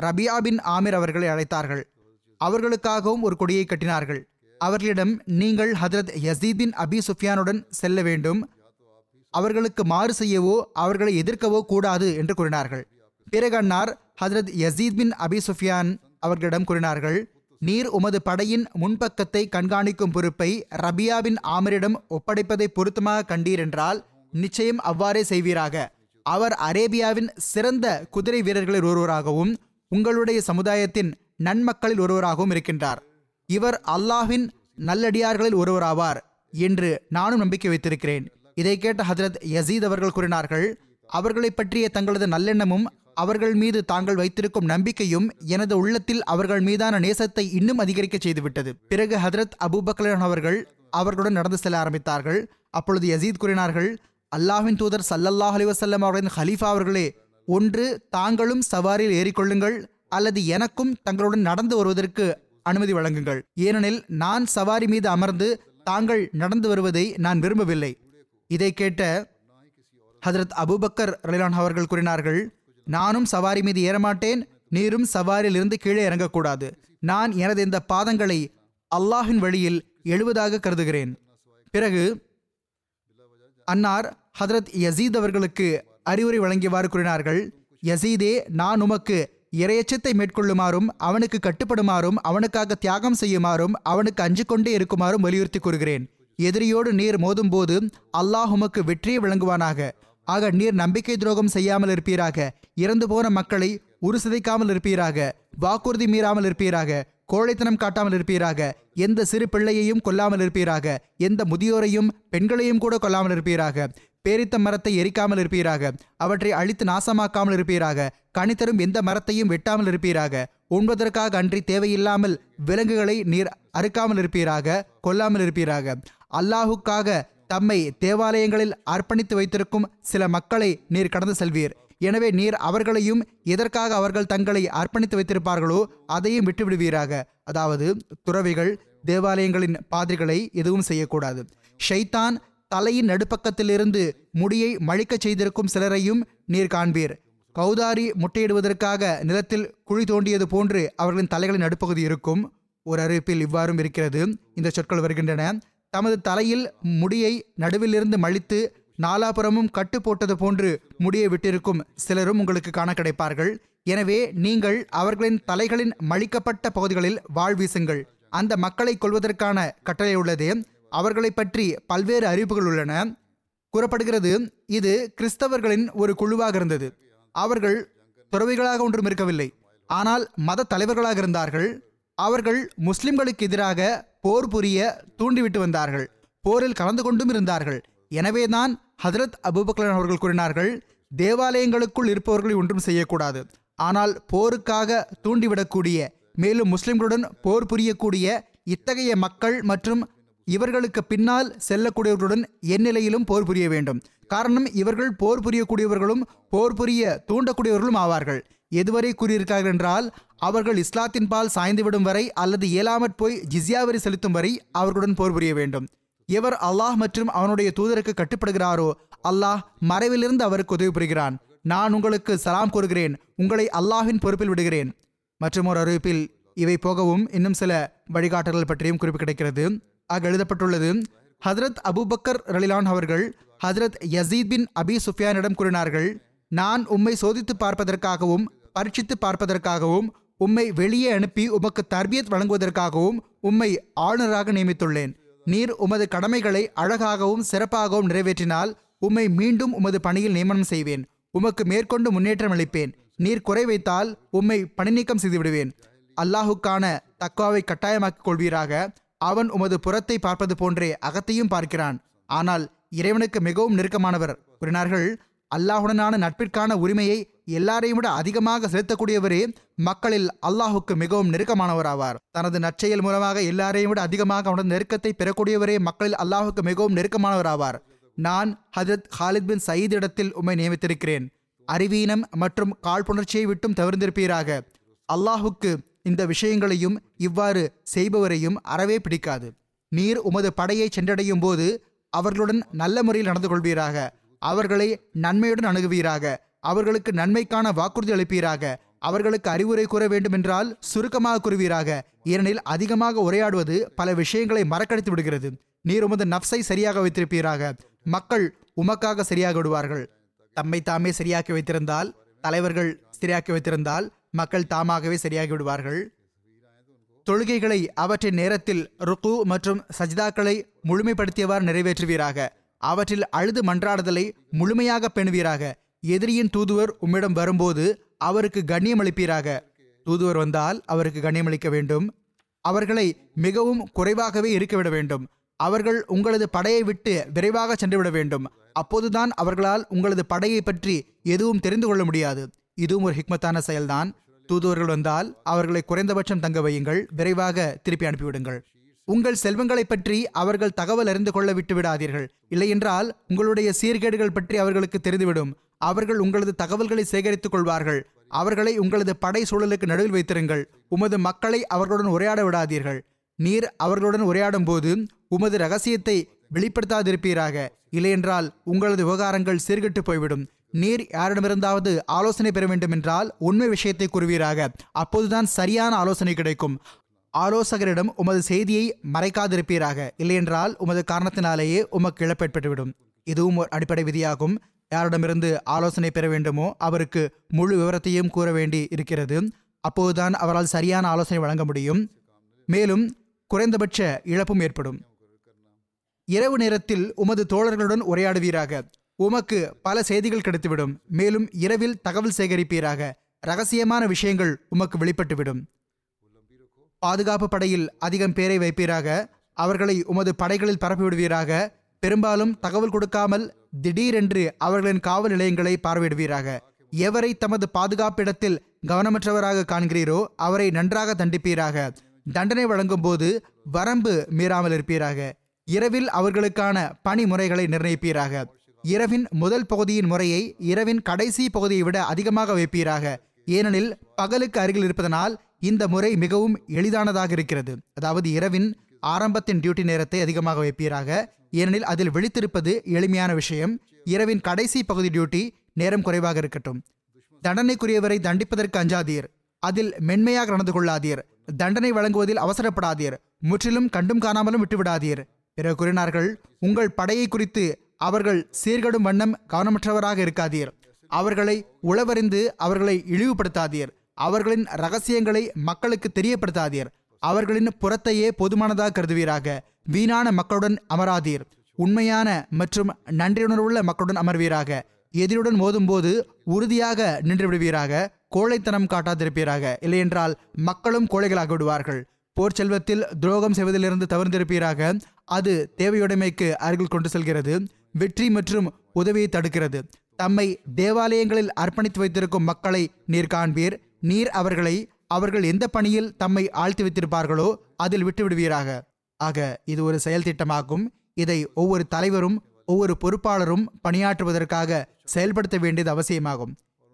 ரபியா பின் ஆமிர் அவர்களை அழைத்தார்கள். அவர்களுக்காகவும் ஒரு கொடியை கட்டினார்கள். அவர்களிடம், நீங்கள் ஹசரத் யசீத் பின் அபி சுஃபியானுடன் செல்ல வேண்டும், அவர்களுக்கு மாறு செய்யவோ அவர்களை எதிர்க்கவோ கூடாது என்று கூறினார்கள். பிறகு அன்னார் ஹசரத் யசீத் பின் அபி சுஃபியான் அவர்களிடம் கூறினார்கள், நீர் உமது படையின் முன்பக்கத்தை கண்காணிக்கும் பொறுப்பை ரபியா பின் ஆமரிடம் ஒப்படைப்பதை பொருத்தமாக கண்டீர் என்றால் நிச்சயம் அவ்வாறே செய்வீராக. அவர் அரேபியாவின் சிறந்த குதிரை வீரர்களில் ஒருவராகவும் உங்களுடைய சமுதாயத்தின் நன்மக்களில் ஒருவராகவும் இருக்கின்றார். இவர் அல்லாஹ்வின் நல்லடியார்களில் ஒருவராவார் என்று நானும் நம்பிக்கை வைத்திருக்கிறேன். இதை கேட்ட ஹஜரத் யசீத் அவர்கள் கூறினார்கள், அவர்களை பற்றிய தங்களது நல்லெண்ணமும் அவர்கள் மீது தாங்கள் வைத்திருக்கும் நம்பிக்கையும் எனது உள்ளத்தில் அவர்கள் மீதான நேசத்தை இன்னும் அதிகரிக்க செய்துவிட்டது. பிறகு ஹஜரத் அபூபக்கர் அவர்கள் அவர்களுடன் நடந்து செல்ல ஆரம்பித்தார்கள். அப்பொழுது யசீத் கூறினார்கள், அல்லாஹ்வின் தூதர் சல்லல்லாஹு அலைஹி வஸல்லம் அவர்களின் ஹலீஃபா அவர்களே, ஒன்று தாங்களும் சவாரியில் ஏறிக்கொள்ளுங்கள், அல்லது எனக்கும் தங்களுடன் நடந்து வருவதற்கு அனுமதி வழங்குங்கள். ஏனெனில் நான் சவாரி மீது அமர்ந்து தாங்கள் நடந்து வருவதை நான் விரும்பவில்லை. இதை கேட்ட ஹஜரத் அபூபக்கர் ரலியல்லாஹு அவர்கள் கூறினார்கள், நானும் சவாரி மீது ஏறமாட்டேன், நீரும் சவாரியிலிருந்து கீழே இறங்கக்கூடாது. நான் எனது இந்த பாதங்களை அல்லாஹின் வழியில் எழுவதாக கருதுகிறேன். பிறகு அன்னார் ஹஜரத் யசீத் அவர்களுக்கு அறிவுரை வழங்கியவாறு கூறினார்கள், யசீதே, நான் உமக்கு இறையச்சத்தை மேற்கொள்ளுமாறும் அவனுக்கு கட்டுப்படுமாறும் அவனுக்காக தியாகம் செய்யுமாறும் அவனுக்கு அஞ்சிக்கொண்டே இருக்குமாறும் வலியுறுத்தி கூறுகிறேன். எதிரியோடு நீர் மோதும் போது அல்லாஹ் உமக்கு வெற்றியை வழங்குவானாக. ஆக நீர் நம்பிக்கை துரோகம் செய்யாமல் இருப்பீராக, இறந்து போன மக்களை உருசிதைக்காமல் இருப்பீராக, வாக்குறுதி மீறாமல் இருப்பீராக, கோழைத்தனம் காட்டாமல் இருப்பீராக, எந்த சிறு பிள்ளையையும் கொல்லாமல் இருப்பீராக, எந்த முதியோரையும் பெண்களையும் கூட கொல்லாமல் இருப்பீராக, பேரித்த மரத்தை எரிக்காமல் இருப்பீராக, அவற்றை அழித்து நாசமாக்காமல் இருப்பீராக, கனித்தரும் எந்த மரத்தையும் வெட்டாமல் இருப்பீராக, உண்பதற்காக அன்றி தேவையில்லாமல் விலங்குகளை நீர் அறுக்காமல் இருப்பீராக, கொல்லாமல் இருப்பீராக, அல்லாஹுக்காக தம்மை தேவாலயங்களில் அர்ப்பணித்து வைத்திருக்கும் சில மக்களை நீர் கடந்து செல்வீர். எனவே நீர் அவர்களையும் எதற்காக அவர்கள் தங்களை அர்ப்பணித்து வைத்திருப்பார்களோ அதையும் விட்டுவிடுவீராக. அதாவது துறவிகள் தேவாலயங்களின் பாதிரிகளை எதுவும் செய்யக்கூடாது. ஷைத்தான் தலையின் நடுப்பக்கத்திலிருந்து முடியை மழிக்க செய்திருக்கும் சிலரையும் நீர் காண்பீர். கௌதாரி முட்டையிடுவதற்காக நிலத்தில் குழி தோண்டியது போன்று அவர்களின் தலைகளின் நடுப்பகுதி இருக்கும். ஒரு அறிவிப்பில் இவ்வாறும் இருக்கிறது, இந்த சொற்கள் வருகின்றன, தமது தலையில் முடியை நடுவிலிருந்து மழித்து நாலாபுரமும் கட்டு போட்டது போன்று முடியை விட்டிருக்கும் சிலரும் உங்களுக்கு காண கிடைப்பார்கள். எனவே நீங்கள் அவர்களின் தலைகளின் மழிக்கப்பட்ட பகுதிகளில் வாள் வீசுங்கள். அந்த மக்களை கொல்வதற்கான கட்டளை உள்ளது. அவர்களை பற்றி பல்வேறு அறிவிப்புகள் உள்ளன. கூறப்படுகிறது, இது கிறிஸ்தவர்களின் ஒரு குழுவாக இருந்தது. அவர்கள் துறவிகளாக ஒன்றும் இருக்கவில்லை, ஆனால் மத தலைவர்களாக இருந்தார்கள். அவர்கள் முஸ்லிம்களுக்கு எதிராக போர் புரிய தூண்டிவிட்டு வந்தார்கள், போரில் கலந்து கொண்டும் இருந்தார்கள். எனவேதான் ஹஜரத் அபூபக்கர் அவர்கள் கூறினார்கள், தேவாலயங்களுக்குள் இருப்பவர்களை ஒன்றும் செய்யக்கூடாது, ஆனால் போருக்காக தூண்டிவிடக்கூடிய, மேலும் முஸ்லிம்களுடன் போர் புரியக்கூடிய இத்தகைய மக்கள் மற்றும் இவர்களுக்கு பின்னால் செல்லக்கூடியவர்களுடன் எந்நிலையிலும் போர் புரிய வேண்டும். காரணம், இவர்கள் போர் புரியக்கூடியவர்களும் போர் புரிய தூண்டக்கூடியவர்களும் ஆவார்கள். எதுவரை கூறியிருக்கார்கள் என்றால், அவர்கள் இஸ்லாத்தின் பால் சாய்ந்துவிடும் வரை அல்லது இயலாமற் போய் ஜிஸ்யா வரி செலுத்தும் வரை அவர்களுடன் போர் புரிய வேண்டும். எவர் அல்லாஹ் மற்றும் அவனுடைய தூதருக்கு கட்டுப்படுகிறாரோ அல்லாஹ் மறைவிலிருந்து அவருக்கு உதவி புரிகிறான். நான் உங்களுக்கு சலாம் கூறுகிறேன், உங்களை அல்லாஹின் பொறுப்பில் விடுகிறேன். மற்றொரு அறிவிப்பில் இவை போகவும் இன்னும் சில வழிகாட்டல்கள் பற்றியும் குறிப்பு கிடைக்கிறது. ஆக எழுதப்பட்டுள்ளது, ஹஜரத் அபூபக்கர் ரலிலான் அவர்கள் ஹஜரத் யசீத் பின் அபி சுஃபியானிடம் கூறினார்கள், நான் உம்மை சோதித்து பார்ப்பதற்காகவும் பரீட்சித்து பார்ப்பதற்காகவும் உம்மை வெளியே அனுப்பி உமக்கு தர்பியத் வழங்குவதற்காகவும் உம்மை ஆளுநராக நியமித்துள்ளேன். நீர் உமது கடமைகளை அழகாகவும் சிறப்பாகவும் நிறைவேற்றினால் உம்மை மீண்டும் உமது பணியில் நியமனம் செய்வேன், உமக்கு மேற்கொண்டு முன்னேற்றம் அளிப்பேன். நீர் குறை வைத்தால் உம்மை பணி நீக்கம் செய்துவிடுவேன். அல்லாஹுக்கான தக்வாவை கட்டாயமாக்கிக் கொள்வீராக. அவன் உமது புறத்தை பார்ப்பது போன்றே அகத்தையும் பார்க்கிறான், ஆனால் இறைவனுக்கு மிகவும் நெருக்கமானவர். கூறினார்கள், அல்லாஹுடனான நட்பிற்கான உரிமையை எல்லாரையும் விட அதிகமாக செலுத்தக்கூடியவரே மக்களில் அல்லாஹுக்கு மிகவும் நெருக்கமானவராவார். தனது நற்செயல் மூலமாக எல்லாரையும் விட அதிகமாக அவனது நெருக்கத்தை பெறக்கூடியவரே மக்களில் அல்லாஹுக்கு மிகவும் நெருக்கமானவராவார். நான் ஹஜரத் ஹாலித் பின் சயீத் இடத்தில் உம்மை நியமித்திருக்கிறேன். அறிவீனம் மற்றும் காழ்ப்புணர்ச்சியை விட்டும் தவிர்த்திருப்பீராக. அல்லாஹுக்கு இந்த விஷயங்களையும் இவ்வாறு செய்பவரையும் அறவே பிடிக்காது. நீர் உமது படையை சென்றடையும் போது அவர்களுடன் நல்ல முறையில் நடந்து கொள்வீராக. அவர்களை நன்மையுடன் அணுகுவீராக. அவர்களுக்கு நன்மைக்கான வாக்குறுதி அளிப்பீராக. அவர்களுக்கு அறிவுரை கூற வேண்டுமென்றால் சுருக்கமாக கூறுவீராக. ஏனெனில் அதிகமாக உரையாடுவது பல விஷயங்களை மறக்கடித்து விடுகிறது. நீர் உமது நப்சை சரியாக வைத்திருப்பீராக. மக்கள் உமக்காக சரியாக விடுவார்கள். தம்மை தாமே சரியாக்கி வைத்திருந்தால், தலைவர்கள் சரியாக்கி வைத்திருந்தால், மக்கள் தாமாகவே சரியாகி விடுவார்கள். தொழுகைகளை அவற்றின் நேரத்தில் ருக்கு மற்றும் சஜிதாக்களை முழுமைப்படுத்தியவாறு நிறைவேற்றுவீராக. அவற்றில் அழுது மன்றாடுதலை முழுமையாக பேணுவீராக. எதிரியின் தூதுவர் உம்மிடம் வரும்போது அவருக்கு கண்ணியம் அளிப்பீராக. தூதுவர் வந்தால் அவருக்கு கண்ணியமளிக்க வேண்டும். அவர்களை மிகவும் குறைவாகவே இருக்கவிட வேண்டும். அவர்கள் உங்களது படையை விட்டு விரைவாக சென்றுவிட வேண்டும். அப்போதுதான் அவர்களால் உங்களது படையை பற்றி எதுவும் தெரிந்து கொள்ள முடியாது. இதுவும் ஒரு ஹிக்மத்தான செயல்தான். தூதுவர்கள் வந்தால் அவர்களை குறைந்தபட்சம் தங்க வையுங்கள். விரைவாக திருப்பி அனுப்பிவிடுங்கள். உங்கள் செல்வங்களை பற்றி அவர்கள் தகவல் அறிந்து கொள்ள விட்டு விடாதீர்கள். இல்லையென்றால் உங்களுடைய சீர்கேடுகள் பற்றி அவர்களுக்கு தெரிந்துவிடும். அவர்கள் உங்களது தகவல்களை சேகரித்துக் கொள்வார்கள். அவர்களை உங்களது படை சூழலுக்கு நடுவில் வைத்திருங்கள். உமது மக்களை அவர்களுடன் உரையாட விடாதீர்கள். நீர் அவர்களுடன் உரையாடும் போது உமது இரகசியத்தை வெளிப்படுத்தாதிருப்பீராக. இல்லையென்றால் உங்களது விவகாரங்கள் சீர்கெட்டு போய்விடும். நீர் யாரிடமிருந்தாவது ஆலோசனை பெற வேண்டும் என்றால் உண்மை விஷயத்தை கூறுவீராக. அப்போதுதான் சரியான ஆலோசனை கிடைக்கும். ஆலோசகரிடம் உமது செய்தியை மறைக்காதிருப்பீராக. இல்லையென்றால் உமது காரணத்தினாலேயே உமக்கு இழப்பு ஏற்பட்டுவிடும். இதுவும் ஒரு அடிப்படை விதியாகும். யாரிடமிருந்து ஆலோசனை பெற வேண்டுமோ அவருக்கு முழு விவரத்தையும் கூற வேண்டி இருக்கிறது. அப்போதுதான் அவரால் சரியான ஆலோசனை வழங்க முடியும். மேலும் குறைந்தபட்ச இழப்பும் ஏற்படும். இரவு நேரத்தில் உமது தோழர்களுடன் உரையாடுவீராக. உமக்கு பல செய்திகள் கிடைத்துவிடும். மேலும் இரவில் தகவல் சேகரிப்பீராக. இரகசியமான விஷயங்கள் உமக்கு வெளிப்பட்டுவிடும். பாதுகாப்பு படையில் அதிகம் பேரை வைப்பீராக. அவர்களை உமது படைகளில் பரப்பிவிடுவீராக. பெரும்பாலும் தகவல் கொடுக்காமல் திடீரென்று அவர்களின் காவல் நிலையங்களை பார்வையிடுவீராக. எவரை தமது பாதுகாப்பிடத்தில் கவனமற்றவராக காண்கிறீரோ அவரை நன்றாக தண்டிப்பீராக. தண்டனை வழங்கும் போது வரம்பு மீறாமல் இருப்பீராக. இரவில் அவர்களுக்கான பணி முறைகளை நிர்ணயிப்பீராக. இரவின் முதல் பகுதியின் முறையை இரவின் கடைசி பகுதியை விட அதிகமாக வைப்பீராக. ஏனெனில் பகலுக்கு அருகில் இருப்பதனால் இந்த முறை மிகவும் எளிதானதாக இருக்கிறது. அதாவது இரவின் ஆரம்பத்தின் டியூட்டி நேரத்தை அதிகமாக வைப்பீராக. ஏனெனில் அதில் விழித்திருப்பது எளிமையான விஷயம். இரவின் கடைசி பகுதி டியூட்டி நேரம் குறைவாக இருக்கட்டும். தண்டனைக்குரியவரை தண்டிப்பதற்கு அஞ்சாதீர். அதில் மென்மையாக நடந்து கொள்ளாதீர். தண்டனை வழங்குவதில் அவசரப்படாதீர். முற்றிலும் கண்டும் காணாமலும் விட்டுவிடாதீர். பிறகு கூறினார்கள், உங்கள் படையை குறித்து அவர்கள் சீர்கடும் வண்ணம் கவனமற்றவராக இருக்காதீர். அவர்களை உளவறிந்து அவர்களை இழிவுபடுத்தாதீர். அவர்களின் இரகசியங்களை மக்களுக்கு தெரியப்படுத்தாதீர். அவர்களின் புறத்தையே போதுமானதாக கருதுவீராக. வீணான மக்களுடன் அமராதீர். உண்மையான மற்றும் நன்றியுணர்வுள்ள மக்களுடன் அமர்வீராக. எதிரியுடன் மோதும்போது உறுதியாக நின்று விடுவீராக. கோழைத்தனம் காட்டாதிருப்பீராக. இல்லையென்றால் மக்களும் கோழைகளாக விடுவார்கள். போர் செல்வத்தில் துரோகம் செய்வதிலிருந்து தவிர்த்திருப்பீராக. அது தேவையுடைமைக்கு அருகில் கொண்டு செல்கிறது. வெற்றி மற்றும் உதவியை தடுக்கிறது. தம்மை தேவாலயங்களில் அர்ப்பணித்து வைத்திருக்கும் மக்களை நீர் காண்பீர். நீர் அவர்களை அவர்கள் எந்த பணியில் தம்மை ஆழ்த்தி வைத்திருப்பார்களோ அதில் விட்டுவிடுவீராக. ஆக இது ஒரு செயல் திட்டமாகும். இதை ஒவ்வொரு தலைவரும் ஒவ்வொரு பொறுப்பாளரும் பணியாற்றுவதற்காக செயல்படுத்த வேண்டியது அவசியமாகும்.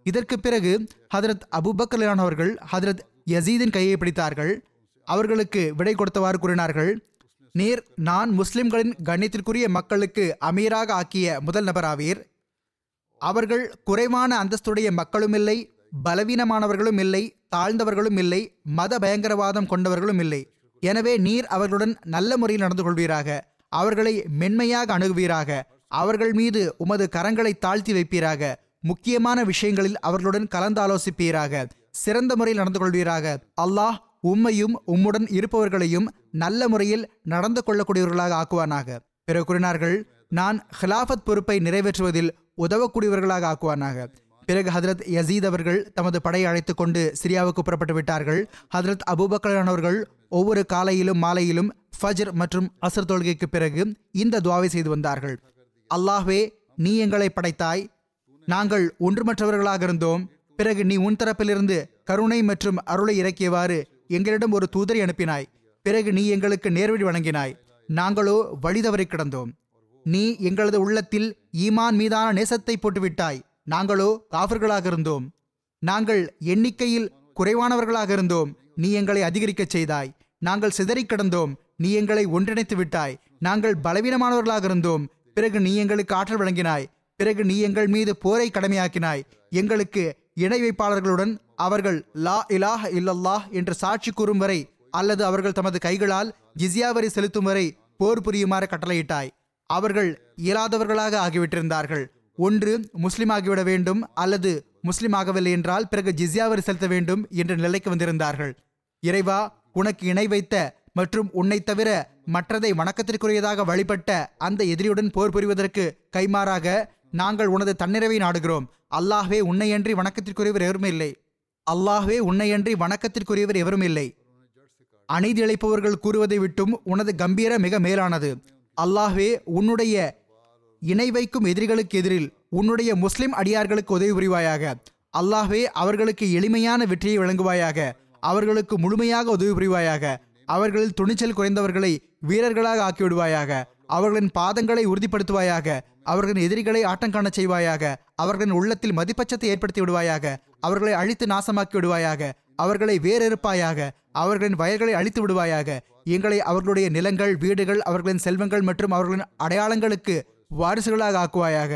இதற்கு பிறகு ஹதரத் அபூபக்கர் அவர்கள் ஹதரத் யசீதின் கையை பிடித்தார்கள். அவர்களுக்கு விடை கொடுத்தவாறு கூறினார்கள், நீர் நான் முஸ்லிம்களின் கண்ணியத்திற்குரிய மக்களுக்கு அமீராக ஆக்கிய முதல் நபராவீர். அவர்கள் குறைவான அந்தஸ்துடைய மக்களுமில்லை, பலவீனமானவர்களும் இல்லை, தாழ்ந்தவர்களும் இல்லை, மத பயங்கரவாதம் கொண்டவர்களும் இல்லை. எனவே நீர் அவர்களுடன் நல்ல முறையில் நடந்து கொள்வீராக. அவர்களை மென்மையாக அணுகுவீராக. அவர்கள் மீது உமது கரங்களை தாழ்த்தி வைப்பீராக. முக்கியமான விஷயங்களில் அவர்களுடன் கலந்தாலோசிப்பீராக. சிறந்த முறையில் நடந்து கொள்வீராக. அல்லாஹ் உம்மையும் உம்முடன் இருப்பவர்களையும் நல்ல முறையில் நடந்து கொள்ளக்கூடியவர்களாக ஆக்குவானாக. பிறகு கூறினார்கள், நான் ஹிலாஃபத் பொறுப்பை நிறைவேற்றுவதில் உதவக்கூடியவர்களாக ஆக்குவானாக. பிறகு ஹதரத் யசீத் அவர்கள் தமது படையை அழைத்து கொண்டு சிரியாவுக்கு புறப்பட்டு விட்டார்கள். ஹதரத் அபூபக்கர் அவர்கள் ஒவ்வொரு காலையிலும் மாலையிலும் ஃபஜ்ர் மற்றும் அசர் தொழுகைக்கு பிறகு இந்த துவாவை செய்து வந்தார்கள். அல்லாஹ்வே, நீ எங்களை படைத்தாய், நாங்கள் ஒன்றுமற்றவர்களாக இருந்தோம். பிறகு நீ உன் தரப்பிலிருந்து கருணை மற்றும் அருளை இறக்கியவாறு எங்களிடம் ஒரு தூதரை அனுப்பினாய். பிறகு நீ எங்களுக்கு நேர்வழி வழங்கினாய். நாங்களோ வழிதவறி கிடந்தோம். நீ எங்களது உள்ளத்தில் ஈமான் மீதான நேசத்தை போட்டுவிட்டாய். நாங்களோ காஃபிர்களாக இருந்தோம், நாங்கள் எண்ணிக்கையில் குறைவானவர்களாக இருந்தோம், நீ எங்களை அதிகரிக்கச் செய்தாய். நாங்கள் சிதறி கிடந்தோம், நீ எங்களை ஒன்றிணைத்து விட்டாய். நாங்கள் பலவீனமானவர்களாக இருந்தோம், பிறகு நீ எங்களுக்கு ஆற்றல் வழங்கினாய். பிறகு நீ எங்கள் மீது போரை கடமையாக்கினாய். எங்களுக்கு இணை வைப்பாளர்களுடன் அவர்கள் லா இலாஹ இல்லல்லாஹ் என்று சாட்சி கூறும் வரை அல்லது அவர்கள் தமது கைகளால் ஜிஸ்யா வரி செலுத்தும் வரை போர் புரியுமாறு கட்டளையிட்டாய். அவர்கள் இயலாதவர்களாக ஆகிவிட்டிருந்தார்கள். ஒன்று முஸ்லிமாகிவிட வேண்டும் அல்லது முஸ்லிம் ஆகவில்லை என்றால் பிறகு ஜிஸ்யா வரி செலுத்த வேண்டும் என்ற நிலைக்கு வந்திருந்தார்கள். இறைவா, உனக்கு இணை வைத்த மற்றும் உன்னை தவிர மற்றதை வணக்கத்திற்குரியதாக வழிபட்ட அந்த எதிரியுடன் போர் புரிவதற்கு கைமாறாக நாங்கள் உனது தன்னிறைவை நாடுகிறோம். அல்லாஹ்வே, உன்னையன்றி வணக்கத்திற்குரியவர் எவரும் இல்லை. அல்லாஹ்வே, உன்னையன்றி வணக்கத்திற்குரியவர் எவரும் இல்லை. அநீதி இழைப்பவர்கள் கூறுவதை விட்டும் உனது கம்பீர மிக மேலானது. அல்லாஹ்வே, உன்னுடைய இணை வைக்கும் எதிரிகளுக்கு எதிரில் உன்னுடைய முஸ்லிம் அடியார்களுக்கு உதவி புரிவாயாக. அல்லாஹ்வே, அவர்களுக்கு எளிமையான வெற்றியை வழங்குவாயாக. அவர்களுக்கு முழுமையாக உதவி புரிவாயாக. அவர்களில் துணிச்சல் குறைந்தவர்களை வீரர்களாக ஆக்கிவிடுவாயாக. அவர்களின் பாதங்களை உறுதிப்படுத்துவாயாக. அவர்களின் எதிரிகளை ஆட்டம் காண செய்வாயாக. அவர்களின் உள்ளத்தில் மதிப்பச்சத்தை ஏற்படுத்தி விடுவாயாக. அவர்களை அழித்து நாசமாக்கி விடுவாயாக. அவர்களை வேறறுப்பாயாக. அவர்களின் வயல்களை அழித்து விடுவாயாக. எங்களை அவர்களுடைய நிலங்கள், வீடுகள், அவர்களின் செல்வங்கள் மற்றும் அவர்களின் அடையாளங்களுக்கு வாரிசுகளாக ஆக்குவாயாக.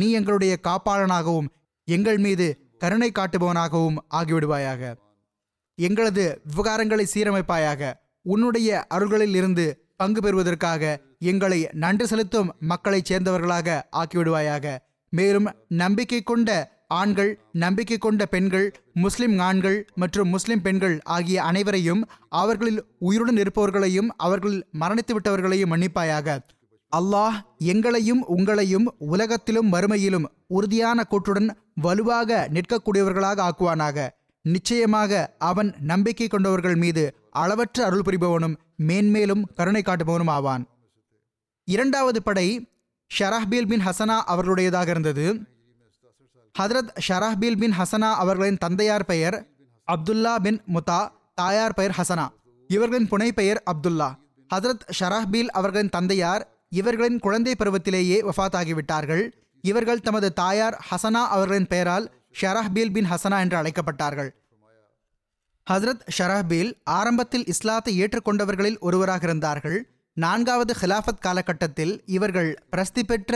நீ எங்களுடைய காப்பாளனாகவும் எங்கள் மீது கருணை காட்டுபவனாகவும் ஆகிவிடுவாயாக. எங்களது விவகாரங்களை சீரமைப்பாயாக. உன்னுடைய அருள்களில் இருந்து பங்கு பெறுவதற்காக எங்களை நன்றி செலுத்தும் மக்களைச் சேர்ந்தவர்களாக ஆக்கிவிடுவாயாக. மேலும் நம்பிக்கை கொண்ட ஆண்கள், நம்பிக்கை கொண்ட பெண்கள், முஸ்லிம் ஆண்கள் மற்றும் முஸ்லிம் பெண்கள் ஆகிய அனைவரையும், அவர்களில் உயிருடன் இருப்பவர்களையும் அவர்களில் மரணித்து விட்டவர்களையும் மன்னிப்பாயாக. அல்லாஹ், எங்களையும் உங்களையும் உலகத்திலும் மறுமையிலும் உறுதியான கூற்றுடன் வலுவாக நிற்கக்கூடியவர்களாக ஆக்குவானாக. நிச்சயமாக அவன் நம்பிக்கை கொண்டவர்கள் மீது அளவற்ற அருள் புரிபவனும் மேன்மேலும் கருணை காட்டுபவனும் ஆவான். இரண்டாவது படை ஷராஹ்பீல் பின் ஹசனா அவர்களுடையதாக இருந்தது. ஹதரத் ஷராஹ்பீல் பின் ஹசனா அவர்களின் தந்தையார் பெயர் அப்துல்லா பின் முத்தா, தாயார் பெயர் ஹசனா. இவர்களின் புனை பெயர் அப்துல்லா. ஹதரத் ஷராஹ்பீல் அவர்களின் தந்தையார் இவர்களின் குழந்தை பருவத்திலேயே வஃபாத்தாகிவிட்டார்கள். இவர்கள் தமது தாயார் ஹசனா அவர்களின் பெயரால் ஷராஹ்பீல் பின் ஹசனா என்று அழைக்கப்பட்டார்கள். ஹசரத் ஷராஹ்பீல் ஆரம்பத்தில் இஸ்லாத்தை ஏற்றுக்கொண்டவர்களில் ஒருவராக இருந்தார்கள். நான்காவது ஹிலாஃபத் காலகட்டத்தில் இவர்கள் பிரசித்தி பெற்ற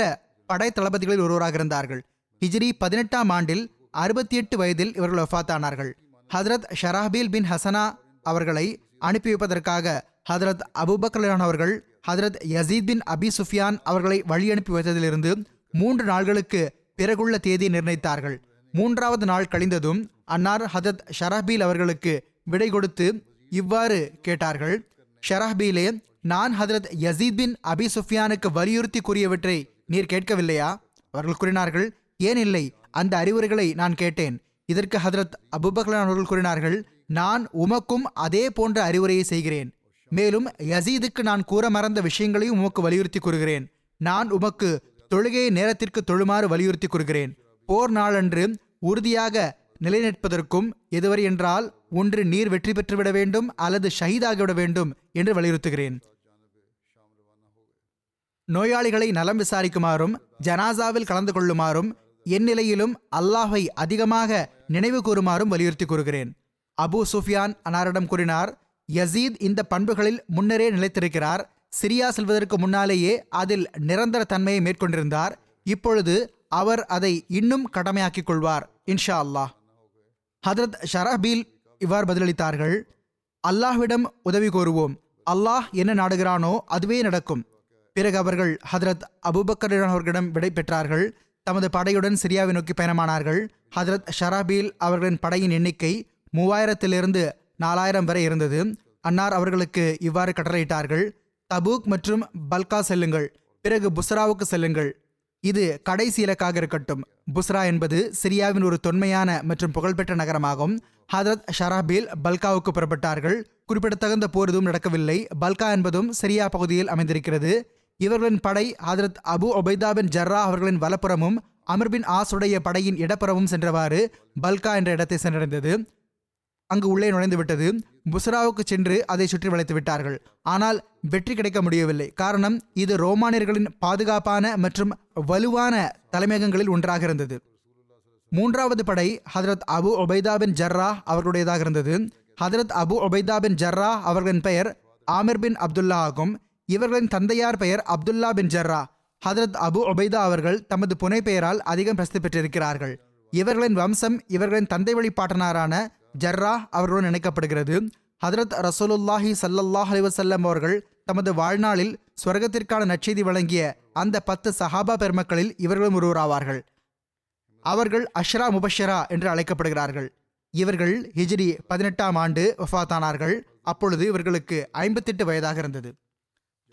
படை தளபதிகளில் ஒருவராக இருந்தார்கள். ஹிஜ்ரி பதினெட்டாம் ஆண்டில் அறுபத்தி எட்டு வயதில் இவர்கள் வஃபாத்தானார்கள். ஹசரத் ஷராஹ்பீல் பின் ஹசனா அவர்களை அனுப்பி வைப்பதற்காக ஹதரத் அபூபக்கர் அவர்கள் ஹதரத் யசீத் பின் அபி சுஃபியான் அவர்களை வழி அனுப்பி வைத்ததிலிருந்து மூன்று நாள்களுக்கு பிறகுள்ள தேதியை நிர்ணயித்தார்கள். மூன்றாவது நாள் கழிந்ததும் அன்னார் ஹதரத் ஷராஹ்பீல் அவர்களுக்கு விடை கொடுத்து இவ்வாறு கேட்டார்கள். ஷராஹ்பீலே, நான் ஹதரத் யசீத் பின் அபி சுஃபியானுக்கு வலியுறுத்தி கூறியவற்றை நீர் கேட்கவில்லையா? அவர்கள் கூறினார்கள், ஏன் இல்லை, அந்த அறிவுரைகளை நான் கேட்டேன். இதற்கு ஹதரத் அபூபக்கர் அவர்கள் கூறினார்கள், நான் உமக்கும் அதே போன்ற அறிவுரையை செய்கிறேன். மேலும் யசீதுக்கு நான் கூற மறந்த விஷயங்களையும் உமக்கு வலியுறுத்தி கூறுகிறேன். நான் உமக்கு தொழுகையை நேரத்திற்கு தொழுமாறு வலியுறுத்தி கூறுகிறேன். போர் நாளன்று உறுதியாக நிலைநிற்பதற்கும் எதுவரை என்றால் ஒன்று நீர் வெற்றி பெற்றுவிட வேண்டும் அல்லது ஷஹீதாகிவிட வேண்டும் என்று வலியுறுத்துகிறேன். நோயாளிகளை நலம் விசாரிக்குமாறும் ஜனாசாவில் கலந்து கொள்ளுமாறும் என் நிலையிலும் அல்லாஹை அதிகமாக நினைவு கூறுமாறும் வலியுறுத்தி கூறுகிறேன். அபு சுஃபியான் அன்னாரிடம் கூறினார், யசீத் இந்த பண்புகளில் முன்னரே நிலைத்திருக்கிறார். சிரியா செல்வதற்கு முன்னாலேயே அதில் நிரந்தர தன்மையை மேற்கொண்டிருந்தார். இப்பொழுது அவர் அதை இன்னும் கடமையாக்கிக் கொள்வார், இன்ஷா அல்லாஹ். ஹதரத் ஷராஹ்பீல் இவ்வாறு பதிலளித்தார்கள், அல்லாஹ்விடம் உதவி கோருவோம். அல்லாஹ் என்ன நாடுகிறானோ அதுவே நடக்கும். பிறகு அவர்கள் ஹதரத் அபூபக்கர் அவர்களிடம் விடை பெற்றார்கள். தமது படையுடன் சிரியாவை நோக்கி பயணமானார்கள். ஹதரத் ஷராஹ்பீல் அவர்களின் படையின் எண்ணிக்கை மூவாயிரத்திலிருந்து நாலாயிரம் வரை இருந்தது. அன்னார் அவர்களுக்கு இவ்வாறு கட்டளையிட்டார்கள், தபூக் மற்றும் பல்கா செல்லுங்கள், பிறகு புஸ்ராவுக்கு செல்லுங்கள். இது கடைசி இலக்காக இருக்கட்டும். புஸ்ரா என்பது சிரியாவின் ஒரு தொன்மையான மற்றும் புகழ்பெற்ற நகரமாகும். ஹதரத் ஷராஹ்பீல் பல்காவுக்கு புறப்பட்டார்கள். குறிப்பிடத்தகுந்த போர் எதுவும் நடக்கவில்லை. பல்கா என்பதும் சிரியா பகுதியில் அமைந்திருக்கிறது. இவர்களின் படை ஹதரத் அபு ஒபைதா பின் ஜர்ரா அவர்களின் வலப்புறமும் அமர் பின் ஆசுடைய படையின் இடப்புறமும் சென்றவாறு பல்கா என்ற இடத்தை சென்றடைந்தது. அங்கு உள்ளே நுழைந்து விட்டது. புஸ்ராவுக்கு சென்று அதை சுற்றி வளைத்து விட்டார்கள். ஆனால் வெற்றி கிடைக்க முடியவில்லை. காரணம், இது ரோமானியர்களின் பாதுகாப்பான மற்றும் வலுவான தலைமையகங்களில் ஒன்றாக இருந்தது. மூன்றாவது படை ஹதரத் அபு ஒபைதா பின் ஜர்ரா அவர்களுடையதாக இருந்தது. ஹதரத் அபு ஒபைதா பின் ஜர்ரா அவர்களின் பெயர் ஆமிர் பின் அப்துல்லா ஆகும். இவர்களின் தந்தையார் பெயர் அப்துல்லா பின் ஜர்ரா. ஹதரத் அபு ஒபைதா அவர்கள் தமது புனை பெயரால் அதிகம் பிரசித்தி பெற்றிருக்கிறார்கள். இவர்களின் வம்சம் இவர்களின் தந்தை வழிபாட்டனாரான ஜர்ரா அவர்களுடன் இணைக்கப்படுகிறது. ஹதரத் ரசூலுல்லாஹி சல்லல்லாஹு அலைஹி வஸல்லம் அவர்கள் தமது வாழ்நாளில் ஸ்வர்க்கத்திற்கான நற்செய்தி வழங்கிய அந்த பத்து சஹாபா பெருமக்களில் இவர்களும் ஒருவராவார்கள். அவர்கள் அஷ்ரா முபஷரா என்று அழைக்கப்படுகிறார்கள். இவர்கள் ஹிஜ்ரி பதினெட்டாம் ஆண்டு வஃபாத்தானார்கள். அப்பொழுது இவர்களுக்கு ஐம்பத்தெட்டு வயதாக இருந்தது.